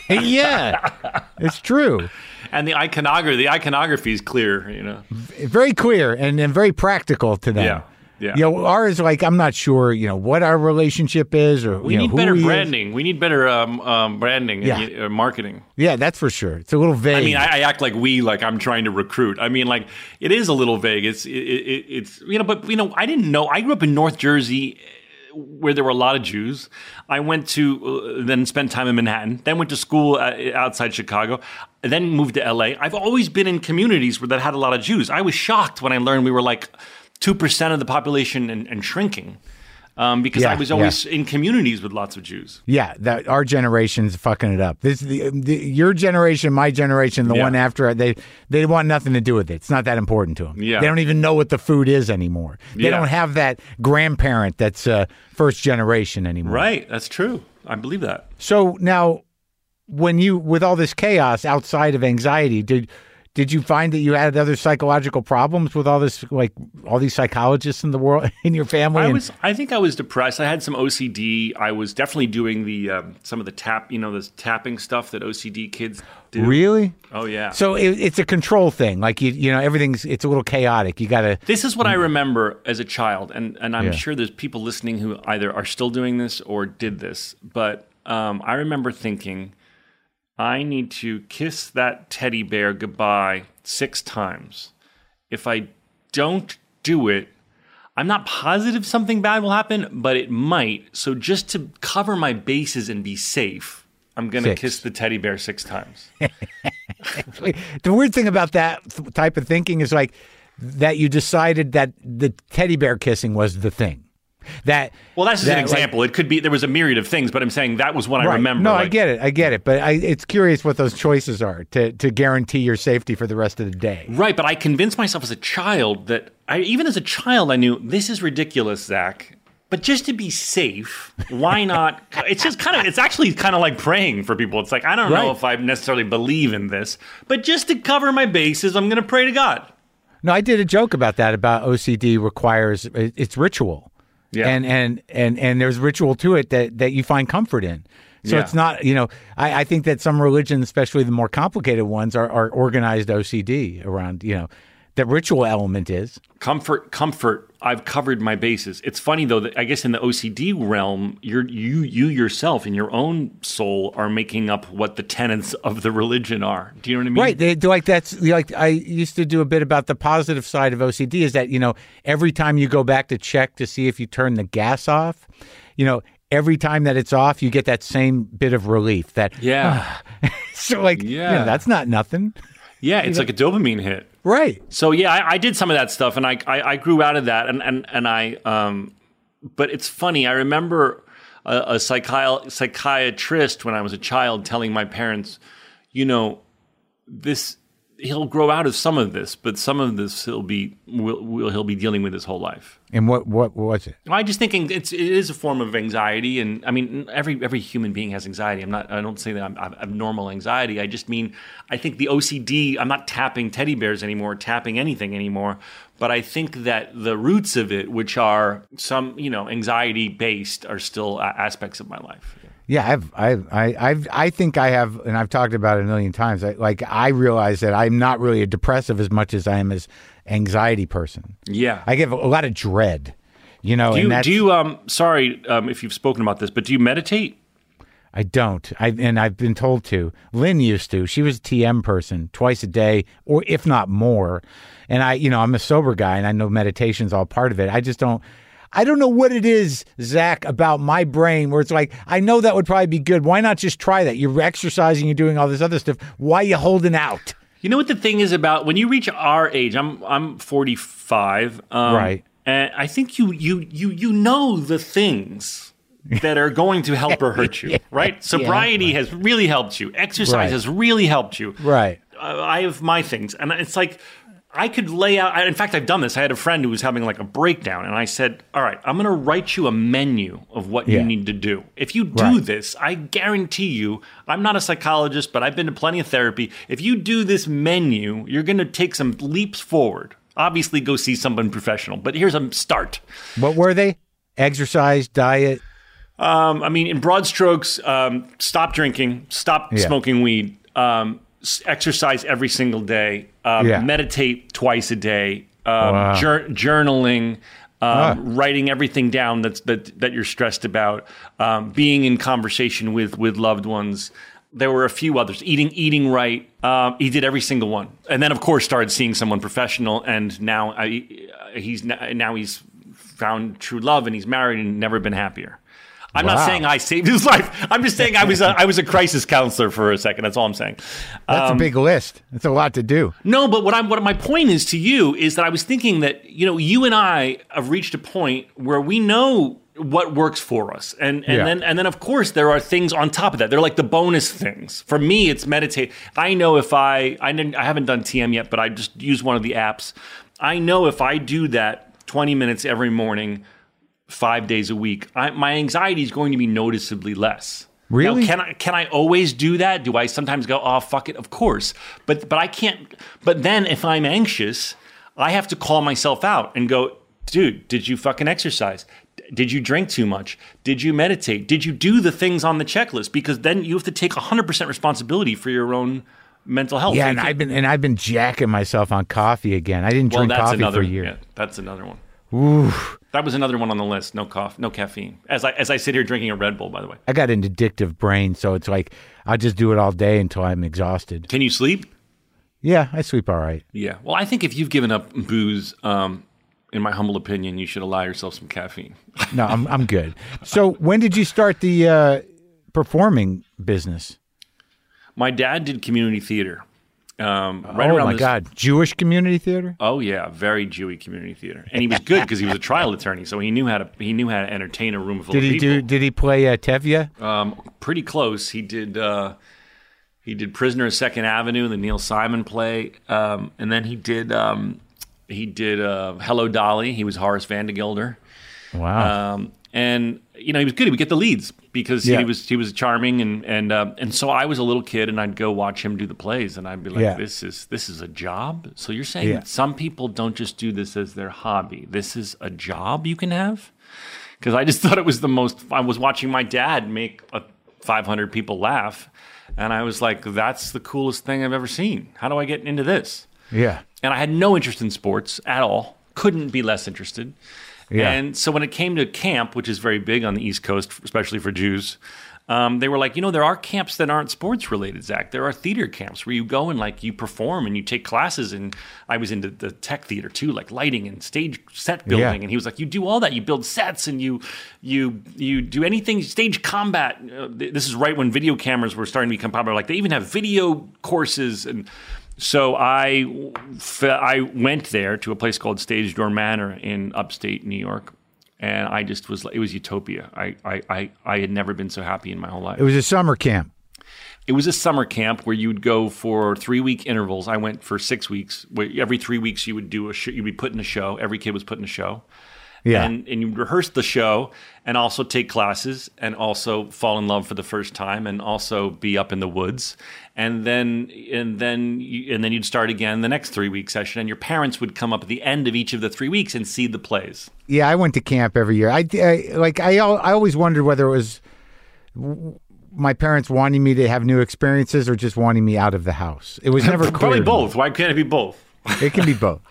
yeah. It's true. And the iconography, the iconography is clear, you know. Very clear and, and very practical to them. Yeah. Yeah. You know, ours, like, I'm not sure, you know, what our relationship is or, we you know, who we need better branding. Is. We need better um, um, branding yeah. and uh, marketing. Yeah, that's for sure. It's a little vague. I mean, I, I act like we, like I'm trying to recruit. I mean, like, it is a little vague. It's, it, it, it's you know, but, you know, I didn't know. I grew up in North Jersey where there were a lot of Jews. I went to, uh, then spent time in Manhattan, then went to school uh, outside Chicago. Then moved to L A. I've always been in communities where that had a lot of Jews. I was shocked when I learned we were like two percent of the population and, and shrinking um, because yeah, I was always yeah. in communities with lots of Jews. Yeah, that our generation's fucking it up. This the, the, your generation, my generation, the yeah. one after, they they want nothing to do with it. It's not that important to them. Yeah. They don't even know what the food is anymore. They yeah. don't have that grandparent that's uh, first generation anymore. Right, that's true. I believe that. So now... When you, with all this chaos outside of anxiety, did did you find that you had other psychological problems with all this, like all these psychologists in the world, in your family? I and- was, I think I was depressed. I had some O C D. I was definitely doing the um, some of the tap, you know, this tapping stuff that O C D kids do. Really? Oh yeah. So it, it's a control thing. Like you, you know, everything's it's a little chaotic. You gotta. This is what I remember as a child, and and I'm yeah. sure there's people listening who either are still doing this or did this. But um, I remember thinking. I need to kiss that teddy bear goodbye six times. If I don't do it, I'm not positive something bad will happen, but it might. So just to cover my bases and be safe, I'm going to kiss the teddy bear six times. The weird thing about that type of thinking is like that you decided that the teddy bear kissing was the thing. That well, that's just that, an example. Like, it could be there was a myriad of things, but I'm saying that was what right. I remember. No, like, I get it, I get it, but I, it's curious what those choices are to to guarantee your safety for the rest of the day. Right, but I convinced myself as a child that I, even as a child, I knew this is ridiculous, Zach. But just to be safe, why not? It's just kind of, it's actually kind of like praying for people. It's like I don't right. know if I necessarily believe in this, but just to cover my bases, I'm going to pray to God. No, I did a joke about that, about O C D requires, it's ritual. Yeah. And, and, and, and there's ritual to it that, that you find comfort in. So yeah. it's not, you know, I, I think that some religions, especially the more complicated ones, are, are organized O C D around, you know, that ritual element is. Comfort, comfort. I've covered my bases. It's funny, though, that I guess in the O C D realm, you're, you you yourself in your own soul are making up what the tenets of the religion are. Do you know what I mean? Right. They, like that's like I used to do a bit about the positive side of O C D is that, you know, every time you go back to check to see if you turn the gas off, you know, every time that it's off, you get that same bit of relief. That yeah. Uh, so like, yeah, you know, that's not nothing. Yeah, it's like a dopamine hit. Right. So, yeah, I, I did some of that stuff, and I, I, I grew out of that, and, and, and I um, – but it's funny. I remember a, a psychi- psychiatrist when I was a child telling my parents, you know, this – he'll grow out of some of this, but some of this he'll be will, will, he'll be dealing with his whole life. And what, what was it? I just thinking it's, it is a form of anxiety, and I mean, every every human being has anxiety. I'm not, I don't say that I'm, I'm abnormal anxiety. I just mean, I think the O C D, I'm not tapping teddy bears anymore, tapping anything anymore, but I think that the roots of it, which are some, you know, anxiety based, are still aspects of my life. Yeah, I've, I've, I, I've, I think I have, and I've talked about it a million times. I, like, I realize that I'm not really a depressive as much as I am as anxiety person. Yeah, I give a lot of dread. You know, do you? And do you um, sorry, um, if you've spoken about this, but do you meditate? I don't. I and I've been told to. Lynn used to. She was a T M person, twice a day, or if not more. And I, you know, I'm a sober guy, and I know meditation's all part of it. I just don't. I don't know what it is, Zach, about my brain where it's like, I know that would probably be good. Why not just try that? You're exercising, you're doing all this other stuff. Why are you holding out? You know what the thing is about when you reach our age, I'm I'm forty-five. Um, right. And I think you you you you know the things that are going to help or hurt you, yeah. right? Sobriety yeah. has really helped you. Exercise right. has really helped you. Right. Uh, I have my things. And it's like, I could lay out, in fact, I've done this. I had a friend who was having like a breakdown, and I said, all right, I'm going to write you a menu of what yeah. you need to do. If you do right. this, I guarantee you, I'm not a psychologist, but I've been to plenty of therapy. If you do this menu, you're going to take some leaps forward. Obviously, go see someone professional, but here's a start. What were they? Exercise, diet? Um, I mean, in broad strokes, um, stop drinking, stop yeah. smoking weed, um, exercise every single day, um, yeah. meditate twice a day, um, wow. jur- journaling, um, huh. writing everything down that's, that that you're stressed about, um, being in conversation with with loved ones. There were a few others, eating eating right. Um, he did every single one, and then of course started seeing someone professional. And now I, he's now he's found true love, and he's married and never been happier. I'm wow. not saying I saved his life. I'm just saying I was a, I was a crisis counselor for a second. That's all I'm saying. That's um, a big list. That's a lot to do. No, but what I'm what my point is to you is that I was thinking that, you know, you and I have reached a point where we know what works for us. And and yeah. then and then of course there are things on top of that. They're like the bonus things. For me, it's meditate. I know if I I didn't I haven't done T M yet, but I just use one of the apps. I know if I do that twenty minutes every morning, five days a week, I, my anxiety is going to be noticeably less. Really? Now, can I can I always do that? Do I sometimes go, oh, fuck it? Of course. But but I can't. But then if I'm anxious, I have to call myself out and go, dude, did you fucking exercise? Did you drink too much? Did you meditate? Did you do the things on the checklist? Because then you have to take one hundred percent responsibility for your own mental health. Yeah, and I've been and I've been jacking myself on coffee again. I didn't drink well, coffee another, for years. Yeah, that's another one. Ooh. That was another one on the list. No coffee, no caffeine. As I as I sit here drinking a Red Bull, by the way. I got an addictive brain, so it's like I'll just do it all day until I'm exhausted. Can you sleep? Yeah, I sleep all right. Yeah. Well, I think if you've given up booze, um, in my humble opinion, you should allow yourself some caffeine. No, I'm I'm good. So when did you start the uh, performing business? My dad did community theater. Um, right oh, my this... God. Jewish community theater? Oh, yeah. Very Jewy community theater. And he was good because he was a trial attorney, so he knew how to he knew how to entertain a room full did of he people. Do, did he play uh, Tevye? Um, pretty close. He did uh, He did Prisoner of Second Avenue, the Neil Simon play, um, and then he did um, he did uh, Hello, Dolly. He was Horace Vandegelder. Wow. Um, and you know, he was good. He would get the leads because yeah. he was he was charming, and and uh, and so I was a little kid, and I'd go watch him do the plays, and I'd be like, yeah. this is this is a job. So you're saying yeah. that some people don't just do this as their hobby. This is a job you can have? Because I just thought it was the most. I was watching my dad make a, five hundred people laugh, and I was like, that's the coolest thing I've ever seen. How do I get into this? Yeah. And I had no interest in sports at all. Couldn't be less interested. Yeah. And so when it came to camp, which is very big on the East Coast, especially for Jews, um, they were like, you know, there are camps that aren't sports related, Zach. There are theater camps where you go and like you perform and you take classes. And I was into the tech theater too, like lighting and stage set building. Yeah. And he was like, you do all that. You build sets and you you you do anything, stage combat. Uh, th- this is right when video cameras were starting to become popular. Like they even have video courses. And so I, I went there to a place called Stage Door Manor in upstate New York, and I just was like, it was utopia. I, I, I, I had never been so happy in my whole life. It was a summer camp. It was a summer camp where you'd go for three-week intervals. I went for six weeks. Where every three weeks you would do a sh- you'd be put in a show. Every kid was put in a show. Yeah. And, and you rehearse the show and also take classes and also fall in love for the first time and also be up in the woods. And then and then, you, and then you'd start again the next three-week session, and your parents would come up at the end of each of the three weeks and see the plays. Yeah, I went to camp every year. I, I, like, I, I always wondered whether it was my parents wanting me to have new experiences or just wanting me out of the house. It was never clear. Probably both. Why can't it be both? It can be both.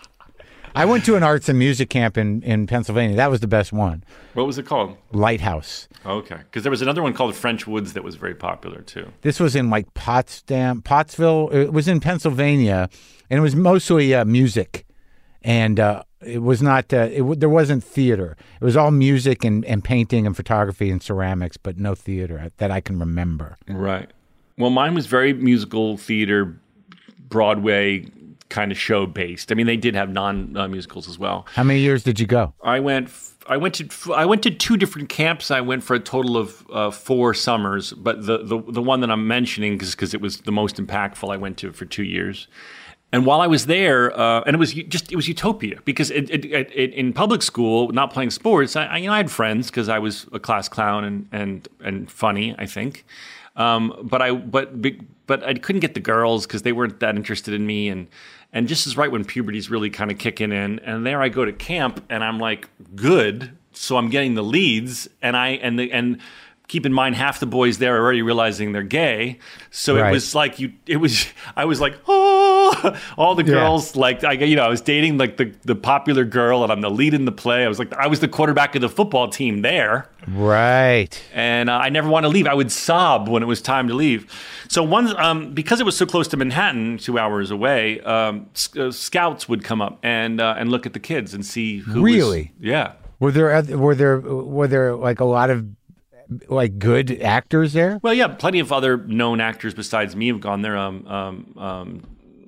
I went to an arts and music camp in, in Pennsylvania. That was the best one. What was it called? Lighthouse. Okay. Because there was another one called French Woods that was very popular, too. This was in, like, Potsdam, Pottsville. It was in Pennsylvania, and it was mostly uh, music. And uh, it was not uh, – w- there wasn't theater. It was all music and, and painting and photography and ceramics, but no theater that I can remember. Right. Well, mine was very musical theater, Broadway – kind of show based. I mean, they did have non uh, musicals as well. How many years did you go? I went. F- I went to. F- I went to two different camps. I went for a total of uh, four summers. But the the the one that I'm mentioning is because it was the most impactful. I went to for two years, and while I was there, uh, and it was just it was utopia because it, it, it, it, in public school, not playing sports, I, I you know I had friends because I was a class clown and and and funny, I think. Um, but I but but I couldn't get the girls because they weren't that interested in me, and and just as right when puberty's really kind of kicking in, and there I go to camp and I'm like good, so I'm getting the leads, and I and the and keep in mind half the boys there are already realizing they're gay, so right. It was like you it was I was like oh all the girls yeah. like I you know I was dating like the the popular girl and I'm the lead in the play. I was like I was the quarterback of the football team there. Right. And uh, I never want to leave. I would sob when it was time to leave. So one, um, because it was so close to Manhattan, two hours away, um, sc- uh, scouts would come up and uh, and look at the kids and see who really? was... Yeah. Were there, were there, were there like a lot of like good actors there? Well, yeah, plenty of other known actors besides me have gone there. Um, um, um,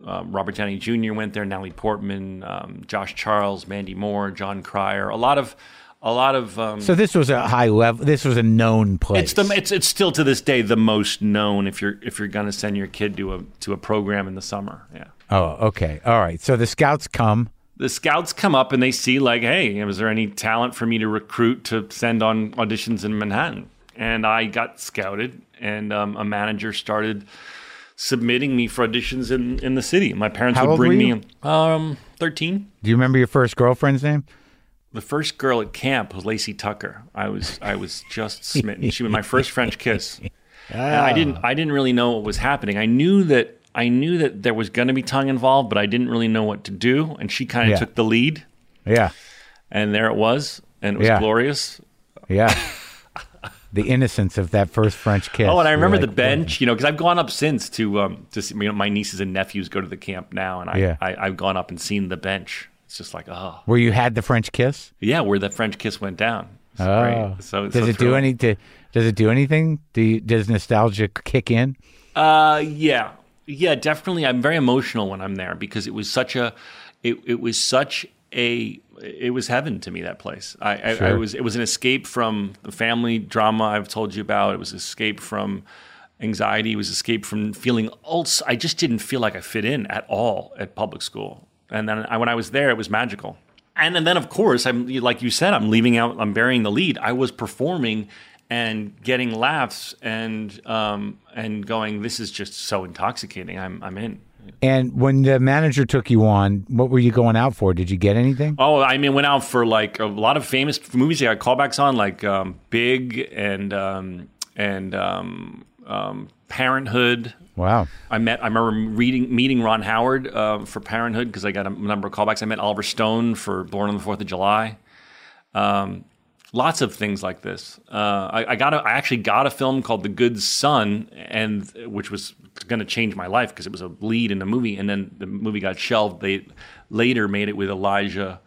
Uh, Robert Downey Junior went there, Natalie Portman, um, Josh Charles, Mandy Moore, John Cryer, a lot of, a lot of. Um, so this was a high level. This was a known place. It's the it's it's still to this day the most known if you're if you're going to send your kid to a to a program in the summer. Yeah. Oh, okay, all right. So the scouts come. The scouts come up and they see like, hey, is there any talent for me to recruit to send on auditions in Manhattan? And I got scouted, and um, a manager started submitting me for auditions in, in the city. My parents How would bring me in. Um, thirteen. Do you remember your first girlfriend's name? The first girl at camp was Lacey Tucker. I was I was just smitten. She was my first French kiss. Oh. And I didn't I didn't really know what was happening. I knew that I knew that there was going to be tongue involved, but I didn't really know what to do. And she kind of yeah. took the lead. Yeah. And there it was, and it was yeah. glorious. Yeah. The innocence of that first French kiss. Oh, and I remember like, the bench, you know, because I've gone up since to um, to see, you know, my nieces and nephews go to the camp now, and I, yeah. I I've gone up and seen the bench. It's just like oh, where you had the French kiss. Yeah, where the French kiss went down. It's oh, great. so does so it thrilling. do any? Do, does it do anything? Do you, does nostalgia kick in? Uh, yeah, yeah, definitely. I'm very emotional when I'm there because it was such a, it it was such a. It was heaven to me, that place. I, sure. I, I was. It was an escape from the family drama I've told you about. It was an escape from anxiety. It was an escape from feeling ults. I just didn't feel like I fit in at all at public school. And then I, when I was there, it was magical. And, and then, of course, I'm like you said, I'm leaving out, I'm burying the lead. I was performing and getting laughs and um, and going, this is just so intoxicating. I'm I'm in. And when the manager took you on, what were you going out for? Did you get anything? Oh, I mean, went out for like a lot of famous movies. I got callbacks on like um, Big and um, and um, um, Parenthood. Wow. I met. I remember reading, meeting Ron Howard uh, for Parenthood because I got a number of callbacks. I met Oliver Stone for Born on the Fourth of July. Um, lots of things like this. Uh, I, I got. A, I actually got a film called The Good Son, and which was going to change my life because it was a lead in the movie, and then the movie got shelved. They later made it with Elijah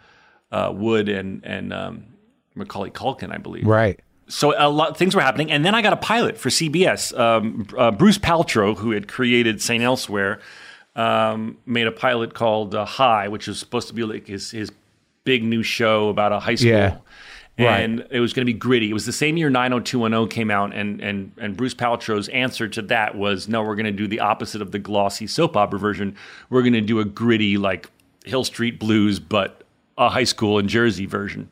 uh, Wood and and um, Macaulay Culkin, I believe. Right. So a lot things were happening, and then I got a pilot for C B S. Um, uh, Bruce Paltrow, who had created Saint Elsewhere, um, made a pilot called uh, High, which was supposed to be like his his big new show about a high school. Yeah. And right. It was going to be gritty. It was the same year nine oh two one oh came out, and and and Bruce Paltrow's answer to that was, no, we're going to do the opposite of the glossy soap opera version. We're going to do a gritty, like, Hill Street Blues, but a high school in Jersey version.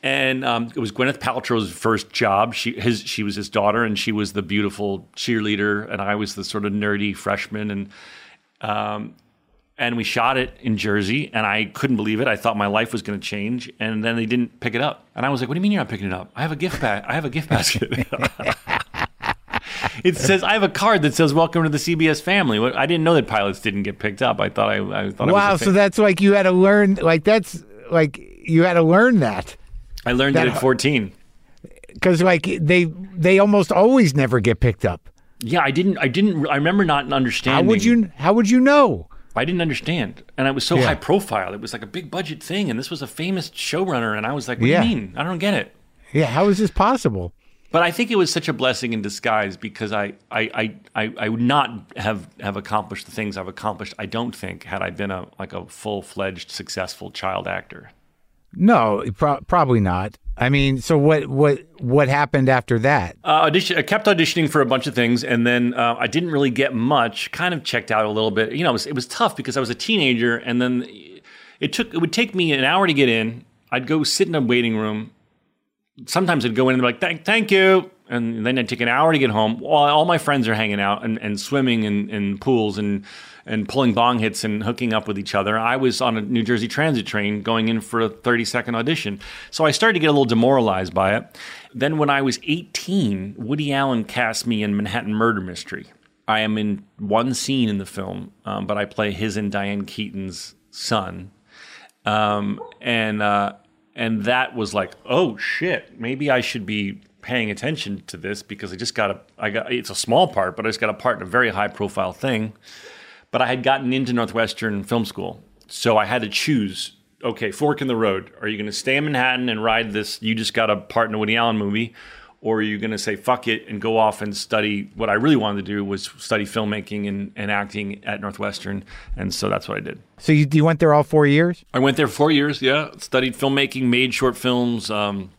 And um, it was Gwyneth Paltrow's first job. She his she was his daughter, and she was the beautiful cheerleader, and I was the sort of nerdy freshman. And um, and we shot it in Jersey, and I couldn't believe it. I thought my life was going to change, and then they didn't pick it up. And I was like, "What do you mean you're not picking it up? I have a gift ba- I have a gift basket. It says I have a card that says welcome to the C B S family." I didn't know that pilots didn't get picked up. I thought I, I thought. Wow, it was a so that's like you had to learn. Like that's like you had to learn that. I learned that, it at fourteen. Because like they they almost always never get picked up. Yeah, I didn't I didn't I remember not understanding. How would you how would you know? I didn't understand. And I was so yeah. high profile. It was like a big budget thing, and this was a famous showrunner, and I was like, what yeah. do you mean? I don't get it. Yeah, how is this possible? But I think it was such a blessing in disguise because I I I, I, I would not have, have accomplished the things I've accomplished, I don't think, had I been a like a full fledged successful child actor. No, pro- probably not. I mean, so what what, what happened after that? Uh, audition, I kept auditioning for a bunch of things, and then uh, I didn't really get much, kind of checked out a little bit. You know, it was, it was tough because I was a teenager, and then it took it would take me an hour to get in. I'd go sit in a waiting room. Sometimes I'd go in and be like, thank, thank you. And then I'd take an hour to get home. All, all my friends are hanging out and, and swimming in, in pools and and pulling bong hits and hooking up with each other. I was on a New Jersey transit train going in for a thirty-second audition. So I started to get a little demoralized by it. Then when I was eighteen, Woody Allen cast me in Manhattan Murder Mystery. I am in one scene in the film, um, but I play his and Diane Keaton's son. Um, and uh, and that was like, oh, shit, maybe I should be paying attention to this because I just got a, I got, it's a small part, but I just got a part in a very high-profile thing. But I had gotten into Northwestern Film School, so I had to choose, okay, fork in the road. Are you going to stay in Manhattan and ride this, you just got a part in a Woody Allen movie, or are you going to say, fuck it, and go off and study? What I really wanted to do was study filmmaking and, and acting at Northwestern, and so that's what I did. So you, you went there all four years? I went there four years, yeah. Studied filmmaking, made short films, um,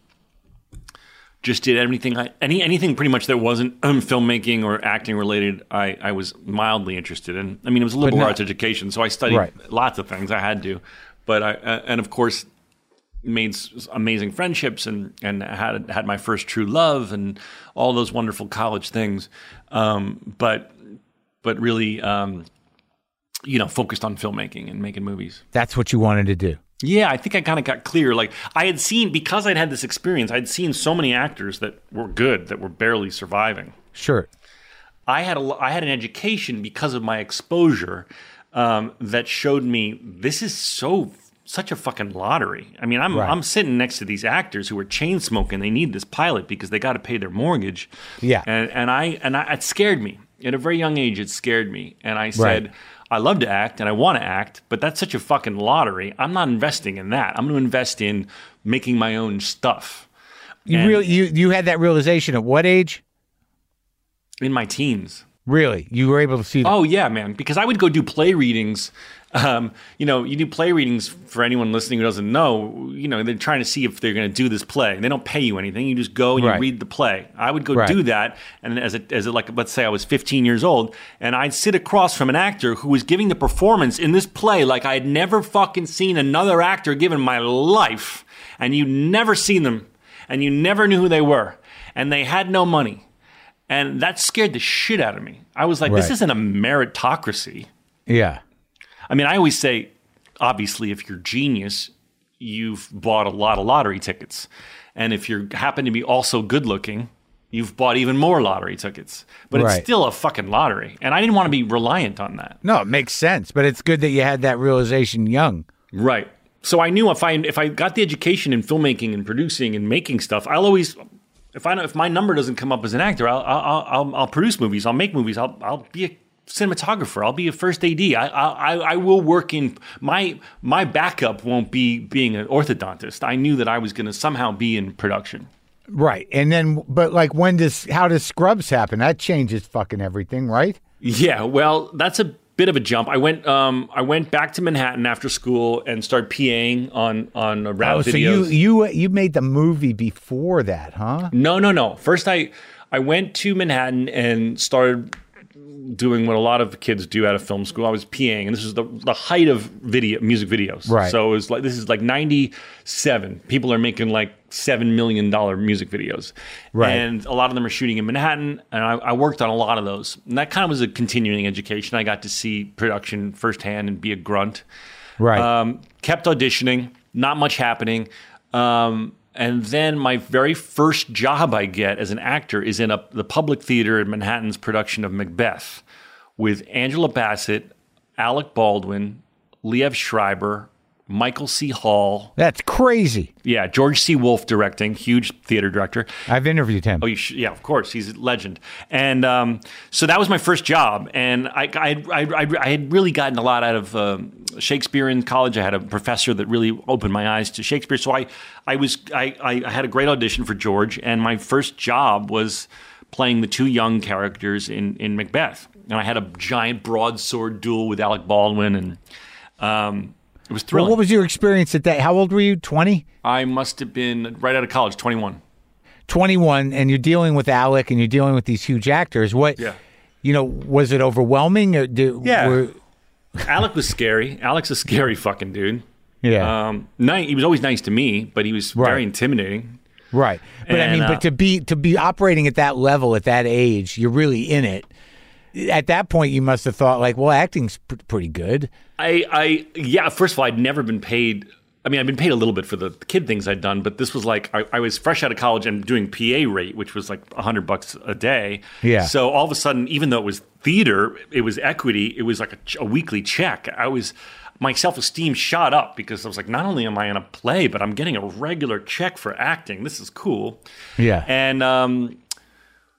just did anything, any anything pretty much that wasn't um, filmmaking or acting related. I, I was mildly interested in. I mean, it was a liberal arts education, so I studied right. lots of things. I had to, but I uh, and of course made amazing friendships and and had had my first true love and all those wonderful college things. Um, but but really, um, you know, focused on filmmaking and making movies. That's what you wanted to do. Yeah, I think I kind of got clear. Like I had seen, because I'd had this experience, I'd seen so many actors that were good, that were barely surviving. Sure. I had a, I had an education because of my exposure um, that showed me this is so such a fucking lottery. I mean, I'm right. I'm sitting next to these actors who are chain smoking. They need this pilot because they got to pay their mortgage. Yeah. And and I and I, it scared me at a very young age. It scared me, and I said. Right. I love to act and I want to act, but that's such a fucking lottery. I'm not investing in that. I'm going to invest in making my own stuff. You and really, you you had that realization at what age? In my teens. Really? You were able to see that? Oh, yeah, man. Because I would go do play readings Um, you know, you do play readings for anyone listening who doesn't know. You know, they're trying to see if they're going to do this play. They don't pay you anything. You just go and right. you read the play. I would go right. do that, and as a, as a, like, let's say I was fifteen years old, and I'd sit across from an actor who was giving the performance in this play like I had never fucking seen another actor give in my life, and you'd never seen them, and you never knew who they were, and they had no money, and that scared the shit out of me. I was like, right. this isn't a meritocracy. Yeah. I mean, I always say, obviously, if you're genius, you've bought a lot of lottery tickets. And if you happen to be also good-looking, you've bought even more lottery tickets. But right. it's still a fucking lottery. And I didn't want to be reliant on that. No, it makes sense. But it's good that you had that realization young. Right. So I knew if I if I got the education in filmmaking and producing and making stuff, I'll always... If I if my number doesn't come up as an actor, I'll I'll I'll, I'll produce movies. I'll make movies. I'll I'll be a cinematographer. I'll be a first A D. I I I will work in my my backup won't be being an orthodontist. I knew that I was going to somehow be in production. Right, and then but like when does how does Scrubs happen? That changes fucking everything, right? Yeah, well, that's a bit of a jump. I went um I went back to Manhattan after school and started PAing on on a rap oh, so videos. So you you you made the movie before that, huh? No, no, no. First, I I went to Manhattan and started doing what a lot of kids do out of film school. I was PAing, and this was the, the height of video music videos. Right. So it was like this is like ninety-seven. People are making like seven million dollar music videos, right? And a lot of them are shooting in Manhattan, and I, I worked on a lot of those. And that kind of was a continuing education. I got to see production firsthand and be a grunt. Right. Um, kept auditioning. Not much happening. Um, And then my very first job I get as an actor is in a, the public theater in Manhattan's production of Macbeth with Angela Bassett, Alec Baldwin, Liev Schreiber, Michael C. Hall. That's crazy. Yeah, George C. Wolfe directing, huge theater director. I've interviewed him. Oh, you sh- yeah, of course. He's a legend. And um, so that was my first job. And I, I, I, I had really gotten a lot out of uh, Shakespeare in college. I had a professor that really opened my eyes to Shakespeare. So I... I was I, I had a great audition for George, and my first job was playing the two young characters in, in Macbeth. And I had a giant broadsword duel with Alec Baldwin, and um, it was thrilling. Well, what was your experience at that? How old were you, twenty? I must have been right out of college, twenty-one. twenty-one, and you're dealing with Alec, and you're dealing with these huge actors. What, yeah. you know, was it overwhelming? Or do, yeah. Were... Alec was scary. Alec's a scary fucking dude. Yeah, um, nice, he was always nice to me, but he was right. very intimidating. Right, but and, I mean, uh, but to be to be operating at that level at that age, you're really in it. At that point, you must have thought like, "Well, acting's pr- pretty good." I, I, yeah. First of all, I'd never been paid. I mean, I'd been paid a little bit for the kid things I'd done, but this was like I, I was fresh out of college and doing P A rate, which was like a hundred bucks a day. Yeah. So all of a sudden, even though it was theater, it was equity. It was like a, a weekly check. I was. My self-esteem shot up because I was like, not only am I in a play, but I'm getting a regular check for acting. This is cool. Yeah. And, um,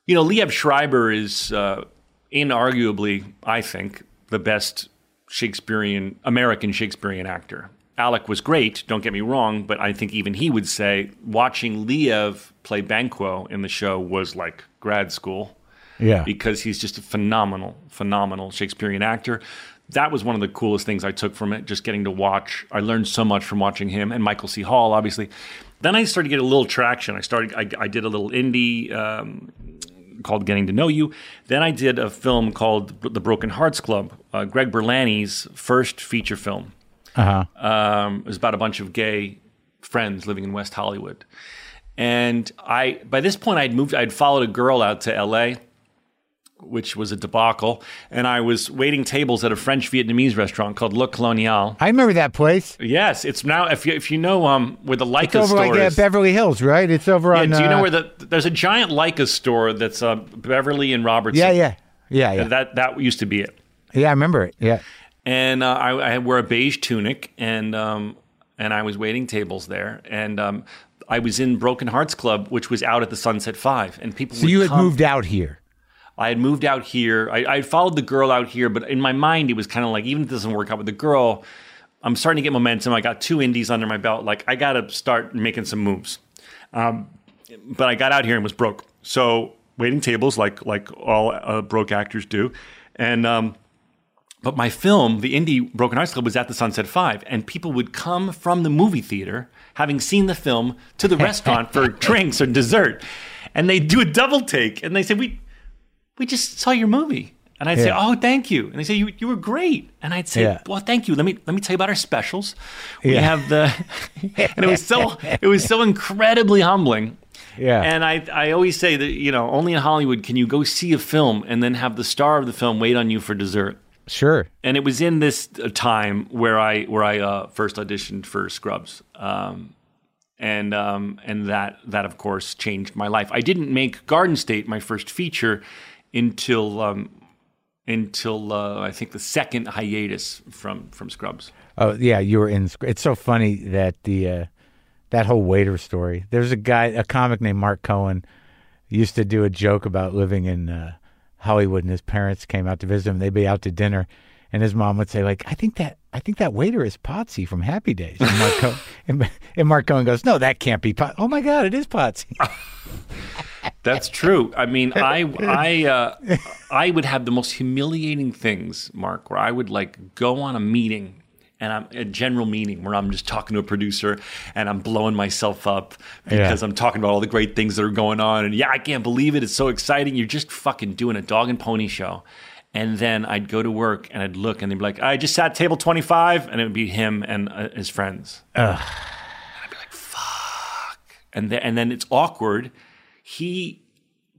you know, Liev Schreiber is uh, inarguably, I think, the best Shakespearean, American Shakespearean actor. Alec was great, don't get me wrong, but I think even he would say watching Liev play Banquo in the show was like grad school. Yeah. Because he's just a phenomenal, phenomenal Shakespearean actor. That was one of the coolest things I took from it, just getting to watch. I learned so much from watching him and Michael C. Hall, obviously. Then I started to get a little traction. I started. I, I did a little indie um, called Getting to Know You. Then I did a film called The Broken Hearts Club, uh, Greg Berlanti's first feature film. Uh-huh. Um, it was about a bunch of gay friends living in West Hollywood. And I, by this point, I'd moved. I'd followed a girl out to L A, which was a debacle, and I was waiting tables at a French Vietnamese restaurant called Le Colonial. I remember that place. Yes, it's now if you if you know um where the Leica store is. It's over like uh, Beverly Hills, right? It's over yeah, on. Do you uh, know where the there's a giant Leica store that's uh, Beverly and Robertson? Yeah, yeah, yeah, yeah. That that used to be it. Yeah, I remember it. Yeah, and uh, I, I wore a beige tunic, and um and I was waiting tables there, and um I was in Broken Hearts Club, which was out at the Sunset Five, and people. So would you had come. moved out here. I had moved out here. I, I followed the girl out here, but in my mind, it was kind of like, even if it doesn't work out with the girl, I'm starting to get momentum. I got two indies under my belt. Like, I got to start making some moves. Um, but I got out here and was broke. So waiting tables like like all uh, broke actors do. And um, But my film, the indie Broken Hearts Club, was at the Sunset Five, and people would come from the movie theater, having seen the film, to the restaurant for drinks or dessert. And they'd do a double take, and they say, we we just saw your movie. And I'd yeah. say, oh, thank you. And they say, you you were great. And I'd say, yeah. well, thank you. Let me let me tell you about our specials. We yeah. have the, and it was so it was so incredibly humbling. Yeah. And I I always say that, you know, only in Hollywood can you go see a film and then have the star of the film wait on you for dessert. Sure. And it was in this time where I where I uh, first auditioned for Scrubs, um, and um, and that that of course changed my life. I didn't make Garden State, my first feature, until. Um, Until uh, I think the second hiatus from, from Scrubs. Oh yeah, you were in. It's so funny that the uh, that whole waiter story. There's a guy, a comic named Mark Cohen, used to do a joke about living in uh, Hollywood, and his parents came out to visit him. They'd be out to dinner, and his mom would say, like, I think that I think that waiter is Potsy from Happy Days. And Mark, Cohen, and, and Mark Cohen goes, no, that can't be Potsy. Oh my God, it is Potsy. That's true. I mean, I I uh, I would have the most humiliating things, Mark, where I would like go on a meeting, and I'm a general meeting where I'm just talking to a producer and I'm blowing myself up because yeah. I'm talking about all the great things that are going on, and yeah, I can't believe it. It's so exciting. You're just fucking doing a dog and pony show. And then I'd go to work and I'd look and they'd be like, I just sat at table twenty-five, and it would be him and uh, his friends. Ugh. And I'd be like, fuck. And then, and then it's awkward. He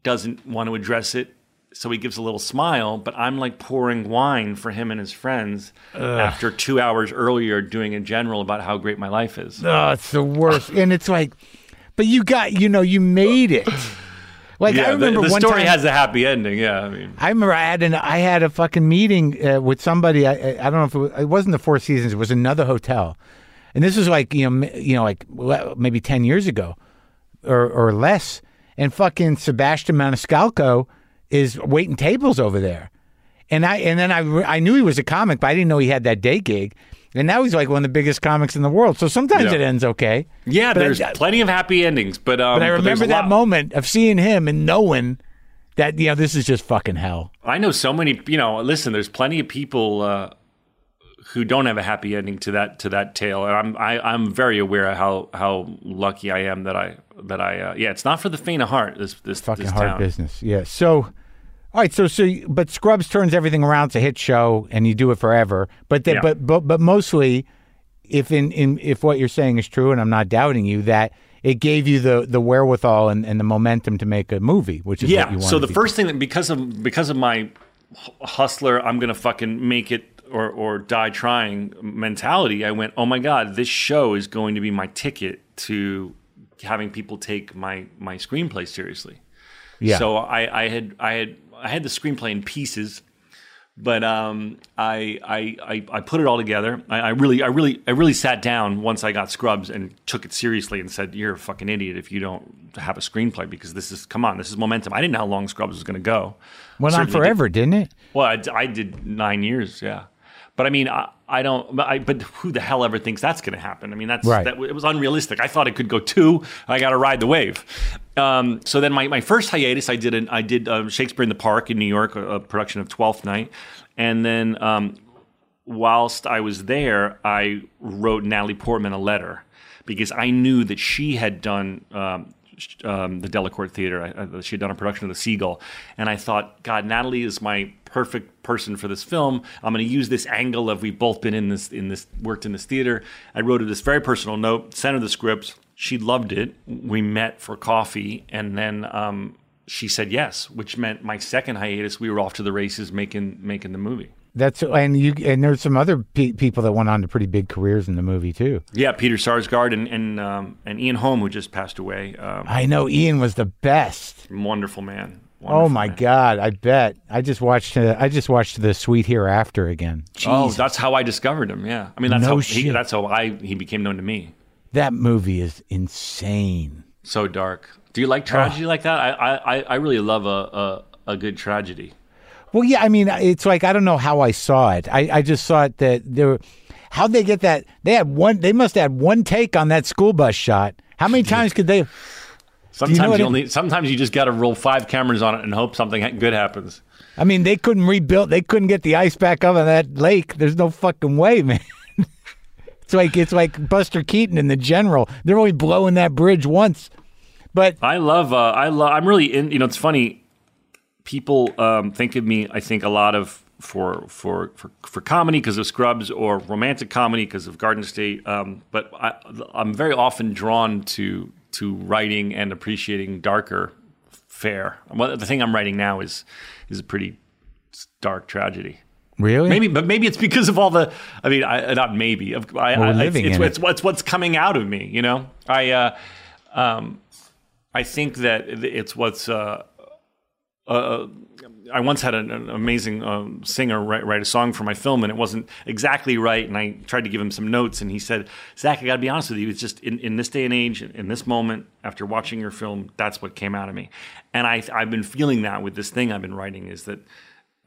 doesn't want to address it, so he gives a little smile, but I'm like pouring wine for him and his friends Ugh. after two hours earlier doing a general about how great my life is. Oh, it's the worst. And it's like, but you got, you know, you made it. Like, yeah, I remember the, the one story time, has a happy ending. Yeah, I mean, I remember I had an I had a fucking meeting uh, with somebody. I, I I don't know if it, was, it wasn't the Four Seasons. It was another hotel, and this was like you know you know like maybe ten years ago, or or less. And fucking Sebastian Maniscalco is waiting tables over there. And I and then I, I knew he was a comic, but I didn't know he had that day gig. And now he's like one of the biggest comics in the world. So sometimes yeah. it ends okay. Yeah, but there's I, plenty of happy endings. But, um, but I remember but that moment of seeing him and knowing that, you know, this is just fucking hell. I know so many, you know, listen, there's plenty of people uh, who don't have a happy ending to that to that tale. And I'm I, I'm very aware of how, how lucky I am that I... But I, uh, yeah, it's not for the faint of heart. This, this fucking this hard business. Yeah. So, all right. So, so, but Scrubs turns everything around. It's a hit show, and you do it forever. But, the, yeah. but, but, but mostly, if in, in, if what you're saying is true, and I'm not doubting you, that it gave you the the wherewithal and, and the momentum to make a movie, which is yeah. what you want. So the first thing that because of because of my hustler, I'm gonna fucking make it or or die trying mentality. I went, oh my God, this show is going to be my ticket to having people take my my screenplay seriously. Yeah. So I, I had I had I had the screenplay in pieces, but um I I I put it all together. I, I really I really I really sat down once I got Scrubs and took it seriously and said, you're a fucking idiot if you don't have a screenplay, because this is come on, this is momentum. I didn't know how long Scrubs was gonna go. Went on forever, didn't it? Well, I, I did nine years, yeah. But I mean, I, I don't. I, but who the hell ever thinks that's going to happen? I mean, that's right. that, it was unrealistic. I thought it could go two. I got to ride the wave. Um, so then, my, my first hiatus, I did an, I did um, Shakespeare in the Park in New York, a, a production of Twelfth Night, and then um, whilst I was there, I wrote Natalie Portman a letter because I knew that she had done um, um, the Delacorte Theater. I, I, she had done a production of The Seagull, and I thought, God, Natalie is my perfect person for this film. I'm going to use this angle of we've both been in this, in this, worked in this theater. I wrote her this very personal note, sent her the script. She loved it. We met for coffee, and then um, she said yes, which meant my second hiatus, we were off to the races making making the movie. That's and you and there's some other pe- people that went on to pretty big careers in the movie too. Yeah, Peter Sarsgaard and and, um, and Ian Holm, who just passed away. Um, I know Ian was the best. Wonderful man. Wonderful, oh my man. God! I bet I just watched. Uh, I just watched The Sweet Hereafter again. Jesus. Oh, that's how I discovered him. Yeah, I mean that's no how he, that's how I he became known to me. That movie is insane. So dark. Do you like tragedy oh. like that? I, I I really love a, a a good tragedy. Well, yeah. I mean, it's like I don't know how I saw it. I, I just saw it that there. Were, how'd they get that? They had one. They must have had one take on that school bus shot. How many times could they? Sometimes you, know you'll it, need, sometimes you just got to roll five cameras on it and hope something good happens. I mean, they couldn't rebuild. They couldn't get the ice back up in that lake. There's no fucking way, man. It's like it's like Buster Keaton and The General. They're only blowing that bridge once. But I love. Uh, I love. I'm really in. You know, it's funny. People um, think of me. I think a lot of for for for, for comedy because of Scrubs or romantic comedy because of Garden State. Um, but I, I'm very often drawn to. to writing and appreciating darker fare. Well, the thing I'm writing now is is a pretty dark tragedy. Really? Maybe, but maybe it's because of all the, I mean, I, not maybe. I, I, living it's, in it's, it. it's, it's what's coming out of me, you know? I uh, um, I think that it's what's, uh, uh, I once had an, an amazing um, singer write, write a song for my film and it wasn't exactly right. And I tried to give him some notes and he said, Zach, I gotta be honest with you. It's just in, in this day and age, in this moment, after watching your film, that's what came out of me. And I, I've been feeling that with this thing I've been writing is that,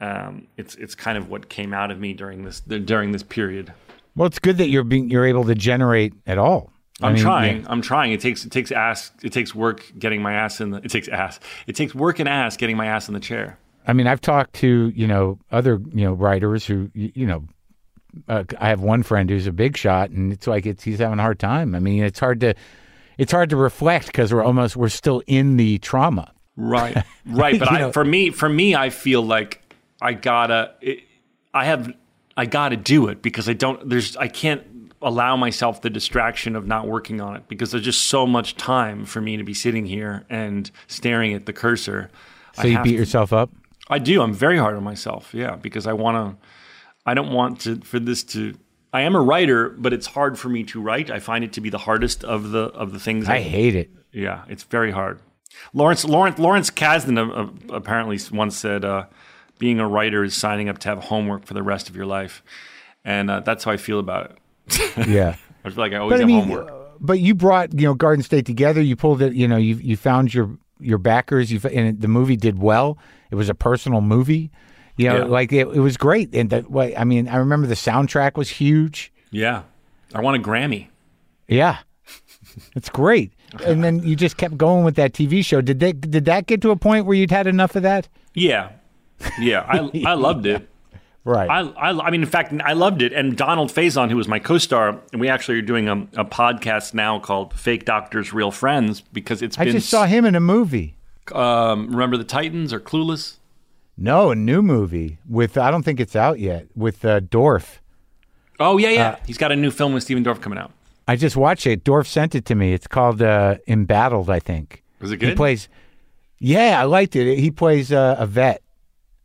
Um, it's it's kind of what came out of me during this during this period. Well, it's good that you're being you're able to generate at all. I'm I mean, trying. Yeah. I'm trying. It takes it takes ass. It takes work getting my ass in the. It takes ass. It takes work and ass getting my ass in the chair. I mean, I've talked to you know other you know writers who you know. Uh, I have one friend who's a big shot, and it's like it's he's having a hard time. I mean, it's hard to it's hard to reflect because we're almost we're still in the trauma. Right. Right. But I, know, for me for me, I feel like. I gotta, it, I have, I gotta do it because I don't, there's, I can't allow myself the distraction of not working on it because there's just so much time for me to be sitting here and staring at the cursor. So you beat yourself up? I do. I'm very hard on myself. Yeah. Because I want to, I don't want to, for this to, I am a writer, but it's hard for me to write. I find it to be the hardest of the, of the things. I, I hate it. Yeah. It's very hard. Lawrence, Lawrence, Lawrence Kasdan uh, apparently once said, uh, being a writer is signing up to have homework for the rest of your life. And uh, that's how I feel about it. Yeah. I feel like I always but, have I mean, homework. Uh, but you brought, you know, Garden State together. You pulled it, you know, you you found your your backers. You And the movie did well. It was a personal movie. You know, yeah. like it, it was great. And that, I mean, I remember the soundtrack was huge. Yeah. I won a Grammy. Yeah. It's great. And then you just kept going with that T V show. Did they, Did that get to a point where you'd had enough of that? Yeah. Yeah, I I loved it. Right. I, I I mean, in fact, I loved it. And Donald Faison, who was my co-star, and we actually are doing a, a podcast now called Fake Doctors, Real Friends, because it's I been... I just saw him in a movie. Um, remember the Titans or Clueless? No, a new movie with, I don't think it's out yet, with uh, Dorff. Oh, yeah, yeah. Uh, He's got a new film with Stephen Dorff coming out. I just watched it. Dorff sent it to me. It's called uh, Embattled, I think. Was it good? He plays... Yeah, I liked it. He plays uh, a vet.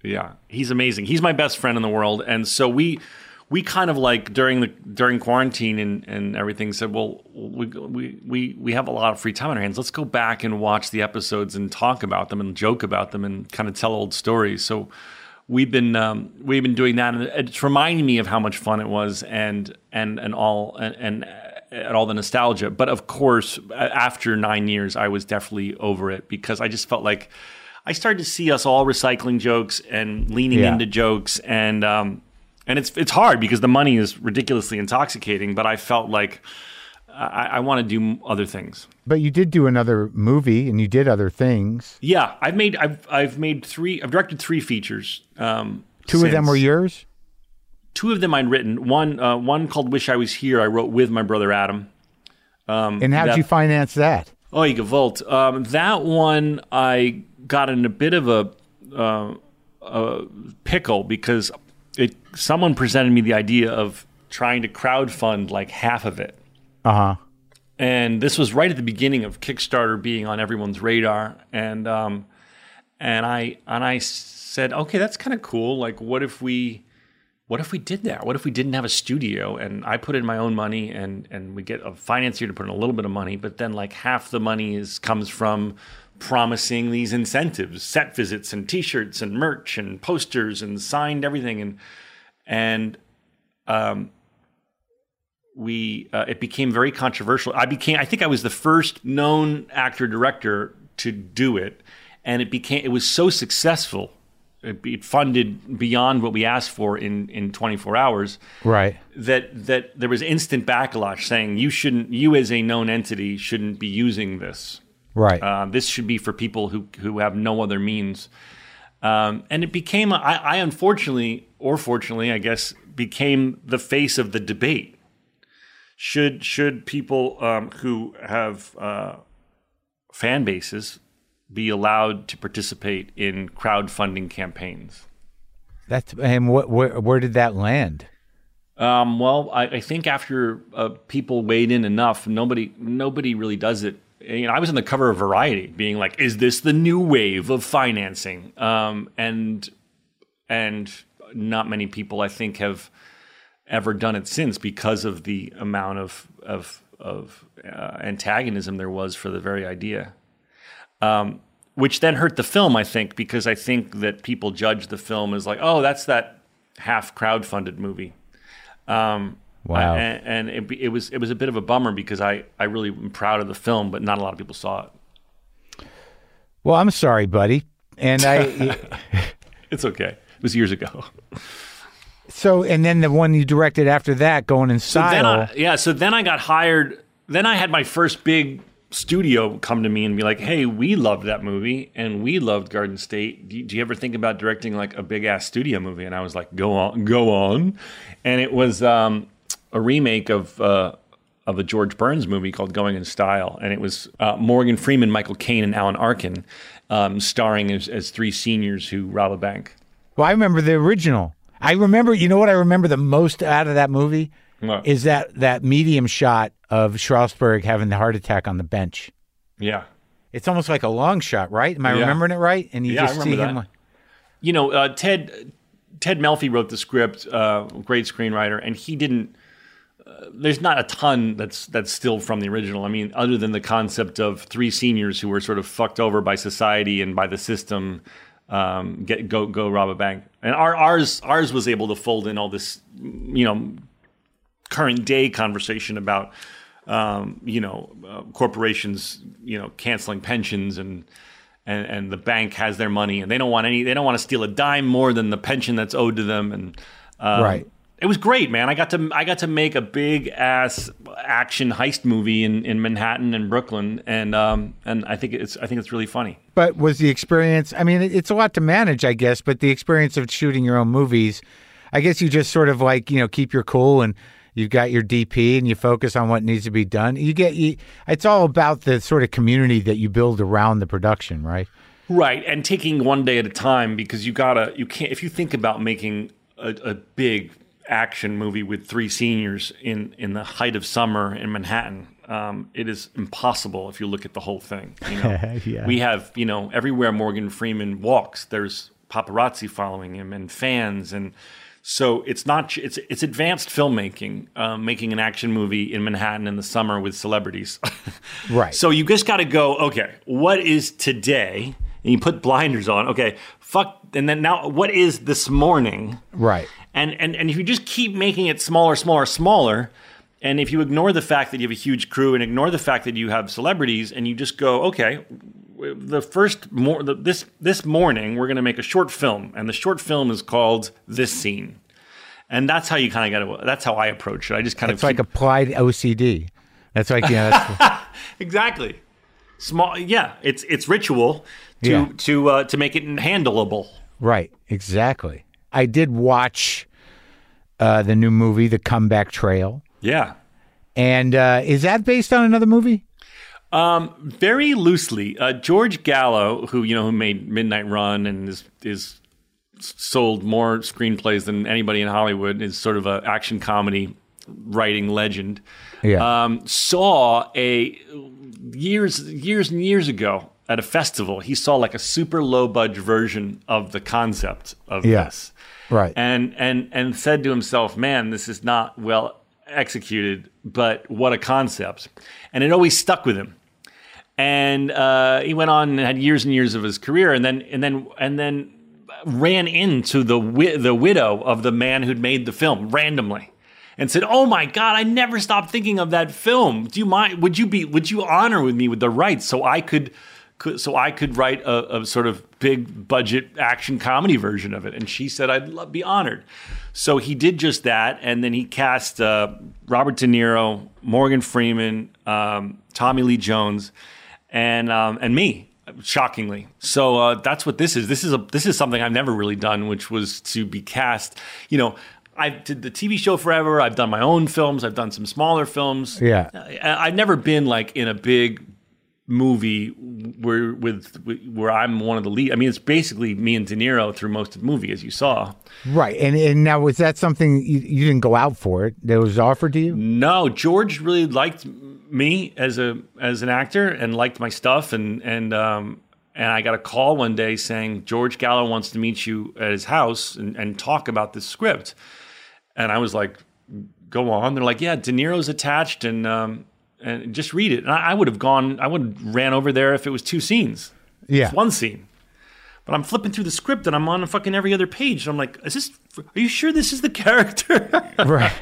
Yeah, he's amazing. He's my best friend in the world. And so we we kind of like during the during quarantine and, and everything said, well, we, we we we have a lot of free time on our hands. Let's go back and watch the episodes and talk about them and joke about them and kind of tell old stories. So we've been um, we've been doing that. And it's reminding me of how much fun it was and and and all and, and and all the nostalgia. But of course, after nine years, I was definitely over it because I just felt like I started to see us all recycling jokes and leaning yeah. into jokes, and um, and it's it's hard because the money is ridiculously intoxicating. But I felt like I, I want to do other things. But you did do another movie, and you did other things. Yeah, I've made I've I've made three. I've directed three features. Um, Two since. of them were yours. Two of them I'd written. One uh, one called "Wish I Was Here." I wrote with my brother Adam. Um, and how did you finance that? Oh, you Volt. Um, that one I got in a bit of a, uh, a pickle because it someone presented me the idea of trying to crowdfund like half of it. Uh-huh. And this was right at the beginning of Kickstarter being on everyone's radar, and um, and I and I said, okay, that's kind of cool. Like, what if we? What if we did that? What if we didn't have a studio and I put in my own money and, and we get a financier to put in a little bit of money, but then like half the money is comes from promising these incentives, set visits and T-shirts and merch and posters and signed everything. And and um, we uh, it became very controversial. I became I think I was the first known actor director to do it, and it became it was so successful. It funded beyond what we asked for in, in twenty-four hours. Right. That that there was instant backlash saying you shouldn't, you as a known entity shouldn't be using this. Right. Uh, this should be for people who, who have no other means. Um, and it became, a, I, I unfortunately, or fortunately, I guess, became the face of the debate. Should should people um, who have uh, fan bases be allowed to participate in crowdfunding campaigns? That's and what where, where did that land? Um, well, I, I think after uh, people weighed in enough, nobody nobody really does it. You know, I was on the cover of Variety, being like, "Is this the new wave of financing?" Um, and and not many people, I think, have ever done it since because of the amount of of of uh, antagonism there was for the very idea, um, which then hurt the film, I think, because I think that people judge the film as like, oh, that's that half crowdfunded movie. Um, wow! I, and and it, it was it was a bit of a bummer because I I really am proud of the film, but not a lot of people saw it. Well, I'm sorry, buddy, and I. It's okay. It was years ago. So, and then the one you directed after that, Going in Style. So then I, yeah, so then I got hired. Then I had my first big studio come to me and be like, hey, we loved that movie and we loved Garden State. Do you, do you ever think about directing like a big-ass studio movie? And I was like, go on, go on. And it was um, a remake of uh, of a George Burns movie called Going in Style. And it was uh, Morgan Freeman, Michael Caine, and Alan Arkin um, starring as, as three seniors who rob a bank. Well, I remember the original. I remember, you know what I remember the most out of that movie? What? Is that, that medium shot of Strasberg having the heart attack on the bench. Yeah. It's almost like a long shot, right? Am I yeah. remembering it right? And you yeah, just see him. Like... You know, uh, Ted Ted Melfi wrote the script, uh, great screenwriter, and he didn't, uh, there's not a ton that's that's still from the original. I mean, other than the concept of three seniors who were sort of fucked over by society and by the system. Um, get go go rob a bank, and our ours ours was able to fold in all this, you know, current day conversation about, um, you know, uh, corporations, you know, canceling pensions and and and the bank has their money and they don't want any, they don't want to steal a dime more than the pension that's owed to them, and um, right, it was great, man. I got to I got to make a big ass action heist movie in, in Manhattan and Brooklyn, and um and I think it's I think it's really funny. But was the experience, I mean, it's a lot to manage, I guess, but the experience of shooting your own movies, I guess you just sort of like, you know, keep your cool and you've got your D P and you focus on what needs to be done. You get, you, it's all about the sort of community that you build around the production, right? Right. And taking one day at a time, because you gotta, you can't, if you think about making a, a big action movie with three seniors in, in the height of summer in Manhattan, Um, it is impossible if you look at the whole thing. You know? Yeah. We have, you know, everywhere Morgan Freeman walks, there's paparazzi following him and fans, and so it's not it's it's advanced filmmaking, uh, making an action movie in Manhattan in the summer with celebrities. Right. So you just got to go, okay, what is today? And you put blinders on. Okay, fuck, and then now what is this morning? Right. And and and if you just keep making it smaller, smaller, smaller. And if you ignore the fact that you have a huge crew and ignore the fact that you have celebrities and you just go, okay, the first mor- the, this this morning we're going to make a short film, and the short film is called This Scene. And that's how you kind of got to, that's how I approach it. I just kind that's of It's like keep... applied O C D. That's like yeah, that's... Exactly. Small yeah, it's it's ritual to yeah. to uh, to make it handleable. Right, exactly. I did watch uh, the new movie The Comeback Trail. Yeah. And uh, is that based on another movie? Um, very loosely. Uh, George Gallo, who, you know, who made Midnight Run and is, is sold more screenplays than anybody in Hollywood, is sort of an action comedy writing legend. Yeah. Um, saw a years, years and years ago at a festival, he saw like a super low budget version of the concept of yeah. this. Right. And, and, and said to himself, man, this is not well executed, but what a concept. And it always stuck with him. And uh, he went on and had years and years of his career, and then and then and then ran into the wi- the widow of the man who'd made the film randomly, and said, "Oh my God, I never stopped thinking of that film. Do you mind? Would you be? Would you honor with me with the rights so I could, could so I could write a, a sort of big budget action comedy version of it?" And she said, "I'd love, be honored." So he did just that, and then he cast uh, Robert De Niro, Morgan Freeman, um, Tommy Lee Jones, and um, and me, shockingly. So uh, that's what this is. This is a this is something I've never really done, which was to be cast. You know, I did the T V show forever. I've done my own films. I've done some smaller films. Yeah, I, I've never been like in a big movie where with where I'm one of the lead. I mean, it's basically me and De Niro through most of the movie, as you saw. Right, and and now was that something you, you didn't go out for it? That was offered to you? No, George really liked me as a as an actor and liked my stuff, and and um and I got a call one day saying George Gallo wants to meet you at his house and, and talk about this script, and I was like, go on. They're like, yeah, De Niro's attached, and. um And just read it. And I, I would have gone, I would have ran over there if it was two scenes. Yeah. It's one scene. But I'm flipping through the script and I'm on fucking every other page. And I'm like, is this, are you sure this is the character? Right.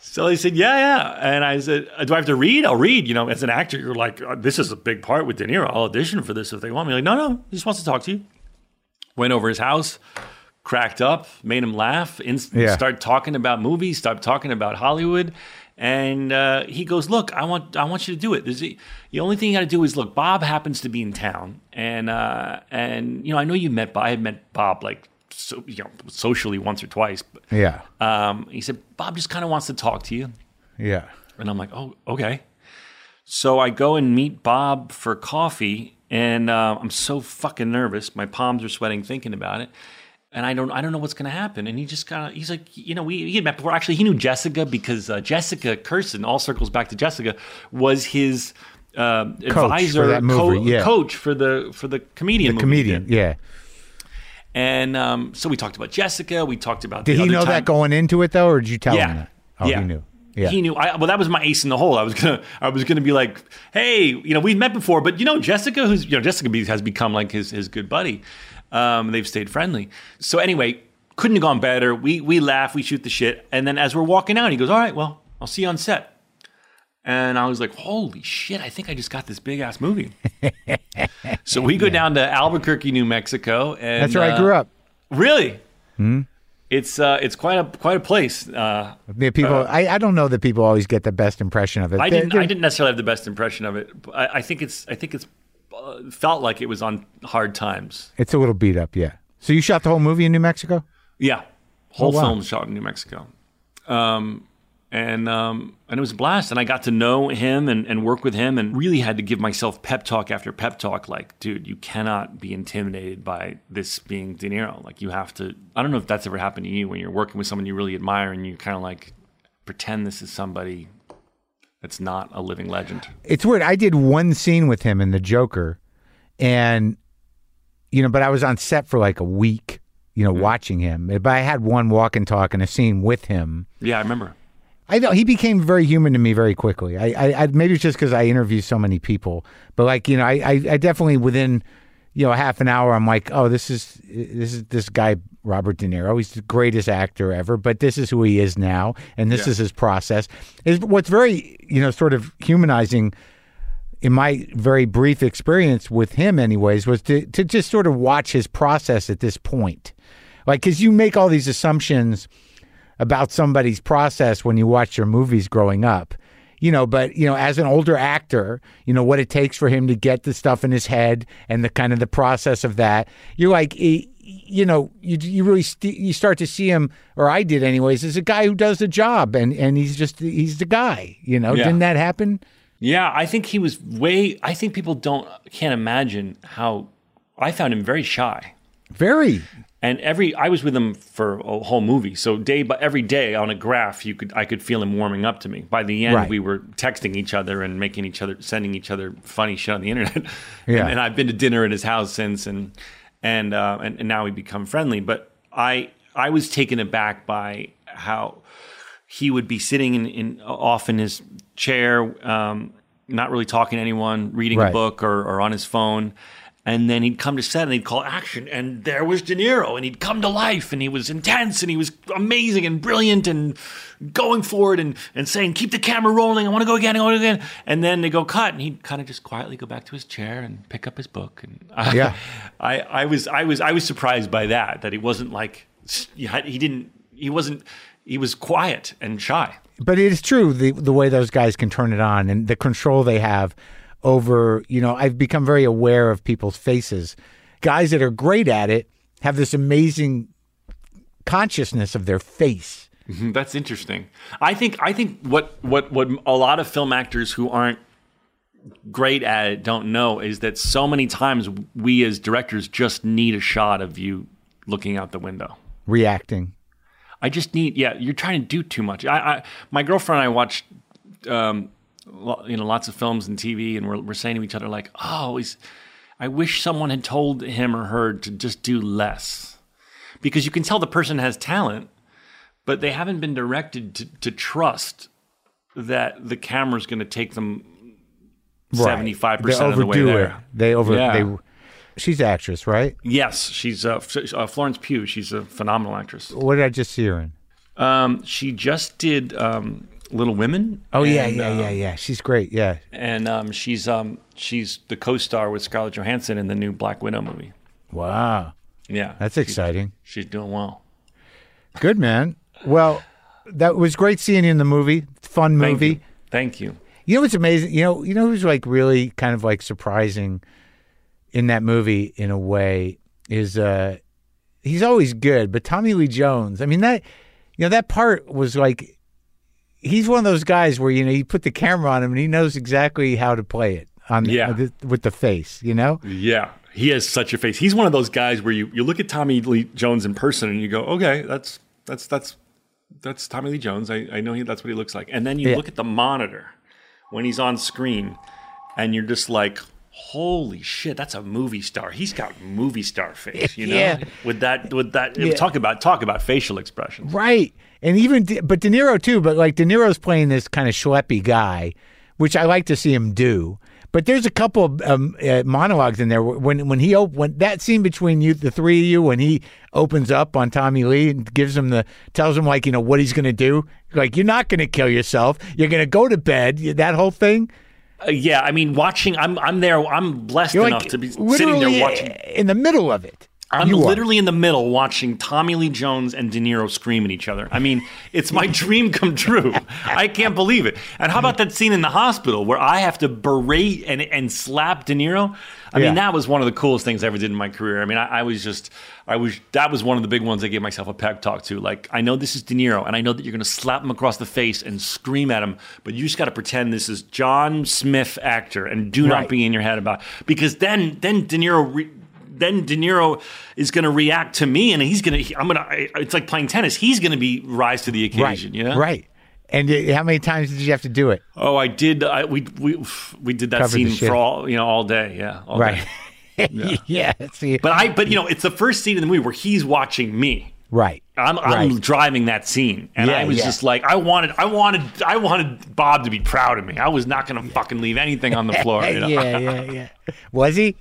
So they said, yeah, yeah. And I said, do I have to read? I'll read. You know, as an actor, you're like, oh, this is a big part with De Niro. I'll audition for this if they want me. Like, no, no, he just wants to talk to you. Went over his house, cracked up, made him laugh, inst- yeah. start talking about movies, start talking about Hollywood. And uh, he goes, look, I want I want you to do it. There's a, the only thing you got to do is, look, Bob happens to be in town. And, uh, and you know, I know you met Bob. I had met Bob, like, so, you know, socially once or twice. But, yeah. Um, he said, Bob just kind of wants to talk to you. Yeah. And I'm like, oh, okay. So I go and meet Bob for coffee. And uh, I'm so fucking nervous. My palms are sweating thinking about it. And I don't, I don't know what's going to happen. And he just kind of, he's like, you know, we he had met before. Actually, he knew Jessica because uh, Jessica Kirsten, all circles back to Jessica, was his uh, coach advisor, for that movie, co- yeah. coach for the for the comedian. The movie comedian, yeah. And um, so we talked about Jessica. We talked about. Did the he other know time. that going into it though, or did you tell yeah. him that? Oh, yeah. he knew. Yeah. He knew. I, well, that was my ace in the hole. I was gonna, I was gonna be like, hey, you know, we've met before, but you know, Jessica, who's you know, Jessica has become like his his good buddy. Um, they've stayed friendly. So anyway, couldn't have gone better. We we laugh, we shoot the shit. And then as we're walking out, he goes, all right, well, I'll see you on set. And I was like, holy shit, I think I just got this big-ass movie. So we go yeah. down to Albuquerque, New Mexico. And, that's where uh, I grew up. Really? Hmm? It's uh, it's quite a quite a place. Uh, yeah, people, uh, I, I don't know that people always get the best impression of it. I didn't, I didn't necessarily have the best impression of it. I, I think it's I think it's... Uh, felt like it was on hard times. It's a little beat up, yeah. So you shot the whole movie in New Mexico? Yeah, whole oh, wow. film shot in New Mexico, um, and um, and it was a blast. And I got to know him and, and work with him, and really had to give myself pep talk after pep talk. Like, dude, you cannot be intimidated by this being De Niro. Like, you have to. I don't know if that's ever happened to you when you're working with someone you really admire, and you kind of like pretend this is somebody. It's not a living legend. It's weird. I did one scene with him in The Joker, and, you know, but I was on set for like a week, you know, mm-hmm. watching him. But I had one walk and talk and a scene with him. Yeah, I remember. I know he became very human to me very quickly. I, I, I maybe it's just because I interview so many people, but like, you know, I, I, I definitely within, you know, half an hour, I'm like, oh, this is this is this guy, Robert De Niro. He's the greatest actor ever, but this is who he is now, and this yeah. is his process. Is what's very, you know, sort of humanizing in my very brief experience with him anyways, was to, to just sort of watch his process at this point. Like, because you make all these assumptions about somebody's process when you watch their movies growing up. You know, but, you know, as an older actor, you know, what it takes for him to get the stuff in his head and the kind of the process of that, you're like, you know, you you really st- you start to see him, or I did anyways, as a guy who does the job and, and he's just, he's the guy, you know, yeah. Didn't that happen? Yeah, I think he was way, I think people don't, can't imagine how, I found him very shy. Very. And every I was with him for a whole movie, so day by every day on a graph, you could I could feel him warming up to me. By the end, right. we were texting each other and making each other, sending each other funny shit on the internet. Yeah. and, and I've been to dinner at his house since, and and, uh, and and now we become friendly. But I I was taken aback by how he would be sitting in, in off in his chair, um, not really talking to anyone, reading right. a book or, or on his phone. And then he'd come to set and he'd call action, and there was De Niro, and he'd come to life, and he was intense, and he was amazing and brilliant and going for it and, and saying, keep the camera rolling, I want to go again, I want to go again. And then they go cut, and he'd kind of just quietly go back to his chair and pick up his book. And I, yeah. I, I was I was I was surprised by that, that he wasn't like he didn't he wasn't he was quiet and shy. But it is true, the the way those guys can turn it on and the control they have over, you know, I've become very aware of people's faces. Guys that are great at it have this amazing consciousness of their face. Mm-hmm. That's interesting. I think I think what, what, what a lot of film actors who aren't great at it don't know is that so many times we as directors just need a shot of you looking out the window. Reacting. I just need, yeah, you're trying to do too much. I, I my girlfriend and I watched, um, you know, lots of films and T V, and we're we're saying to each other like, oh, he's, I wish someone had told him or her to just do less, because you can tell the person has talent, but they haven't been directed to, to trust that the camera's going to take them seventy-five percent right. of the way there. It. They over, yeah. they. She's an actress, right? Yes, she's uh, uh, Florence Pugh. She's a phenomenal actress. What did I just see her in? Um, she just did um, Little Women. Oh and, yeah, yeah, um, yeah, yeah. She's great. Yeah, and um, she's um, she's the co-star with Scarlett Johansson in the new Black Widow movie. Wow. Yeah, that's exciting. She, she's doing well. Good, man. Well, that was great seeing you in the movie. Fun movie. Thank you. Thank you. You know what's amazing? You know, you know who's like really kind of like surprising in that movie, in a way, is uh, he's always good, but Tommy Lee Jones. I mean, that you know that part was like, he's one of those guys where you know you put the camera on him and he knows exactly how to play it on yeah. the, with the face, you know. Yeah, he has such a face. He's one of those guys where you, you look at Tommy Lee Jones in person and you go, okay, that's that's that's that's Tommy Lee Jones. I, I know he, that's what he looks like. And then you yeah. look at the monitor when he's on screen, and you're just like, holy shit, that's a movie star. He's got movie star face, you know? Yeah. With that, with that, yeah. talk about talk about facial expressions. Right. And even, De, but De Niro too, but like De Niro's playing this kind of schleppy guy, which I like to see him do. But there's a couple of um, uh, monologues in there. When when he op- when that scene between you, the three of you, when he opens up on Tommy Lee and gives him the, tells him like, you know, what he's going to do. Like, you're not going to kill yourself. You're going to go to bed. That whole thing. Uh, yeah, I mean, watching, I'm I'm there, I'm blessed You're enough like, to be sitting there watching. In the middle of it. I'm literally are. in the middle watching Tommy Lee Jones and De Niro scream at each other. I mean, it's my dream come true. I can't believe it. And how about that scene in the hospital where I have to berate and, and slap De Niro? I yeah. mean, that was one of the coolest things I ever did in my career. I mean, I, I was just, I was, that was one of the big ones I gave myself a pep talk to. Like, I know this is De Niro, and I know that you're going to slap him across the face and scream at him, but you just got to pretend this is John Smith actor and do right. not be in your head about it. Because then, then De Niro... Re- Then De Niro is going to react to me, and he's going to. I'm going to. It's like playing tennis. He's going to be rise to the occasion. Right. You know, right? And how many times did you have to do it? Oh, I did. I, we we we did that Covered scene for all you know all day. Yeah, all right. Day. Yeah. yeah see. But I. But you know, it's the first scene in the movie where he's watching me. Right. I'm I'm right. driving that scene, and yeah, I was yeah. just like, I wanted, I wanted, I wanted Bob to be proud of me. I was not going to yeah. fucking leave anything on the floor. You know? yeah, yeah, yeah. Was he?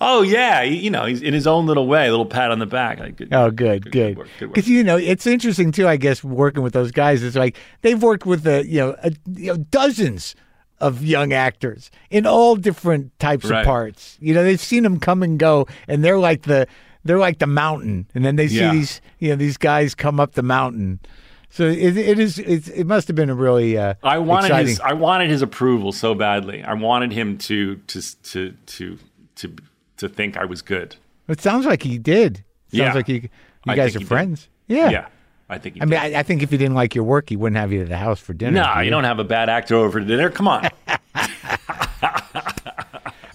Oh, yeah. You know, he's in his own little way, a little pat on the back. Like, good, oh, good, good. good. Because, you know, it's interesting, too, I guess, working with those guys. It's like they've worked with, the, you know, a, you know, dozens of young actors in all different types right. of parts. You know, they've seen them come and go, and they're like the they're like the mountain. And then they see yeah. these, you know, these guys come up the mountain. So it, it is. It's, it must have been a really. Uh, I wanted exciting... his. I wanted his approval so badly. I wanted him to to to to to. to think I was good. It sounds like he did. It sounds yeah. like he, you I guys are friends. Did. Yeah. Yeah. I think he I did. mean, I, I think if he didn't like your work, he wouldn't have you to the house for dinner. No, nah, you don't have a bad actor over to dinner. Come on.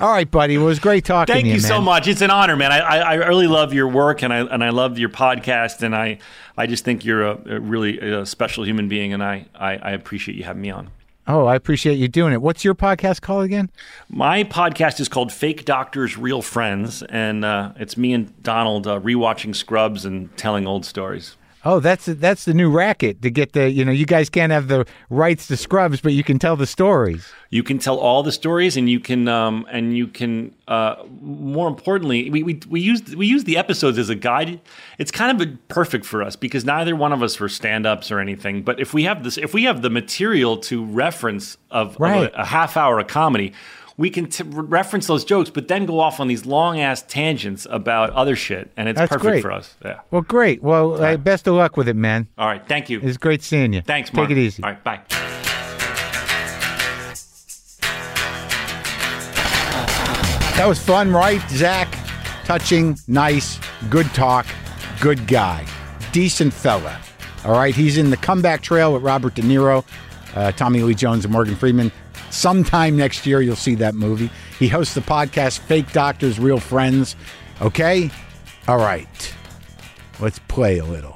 All right, buddy. Well, it was great talking Thank to you, Thank you man. so much. It's an honor, man. I, I, I really love your work, and I and I love your podcast, and I, I just think you're a, a really a special human being, and I, I, I appreciate you having me on. Oh, I appreciate you doing it. What's your podcast called again? My podcast is called Fake Doctors, Real Friends, and uh, it's me and Donald uh, rewatching Scrubs and telling old stories. Oh, that's that's the new racket to get the, you know, you guys can't have the rights to Scrubs, but you can tell the stories. You can tell all the stories, and you can, um, and you can, uh, more importantly, we, we, we use, we use the episodes as a guide. It's kind of perfect for us because neither one of us were stand-ups or anything, but if we have this, if we have the material to reference of, right. of a, a half hour of comedy, we can t- reference those jokes, but then go off on these long-ass tangents about other shit, and it's That's perfect great. for us. Yeah. Well, great. Well, right. uh, best of luck with it, man. All right, thank you. It's great seeing you. Thanks, Mark. Take it easy. All right, bye. That was fun, right, Zach? Touching, nice, good talk, good guy, decent fella. All right, he's in The Comeback Trail with Robert De Niro, uh, Tommy Lee Jones, and Morgan Freeman. Sometime next year, you'll see that movie. He hosts the podcast Fake Doctors, Real Friends. Okay? All right. Let's play a little.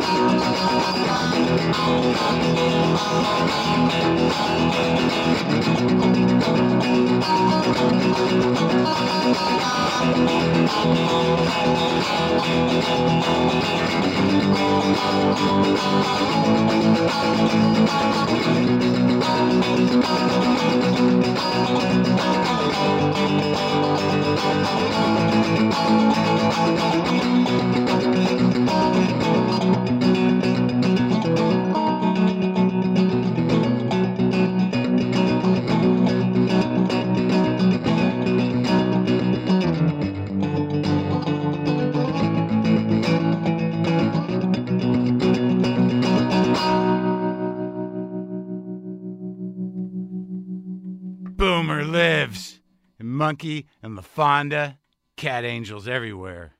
Lives and Monkey and LaFonda, cat angels everywhere.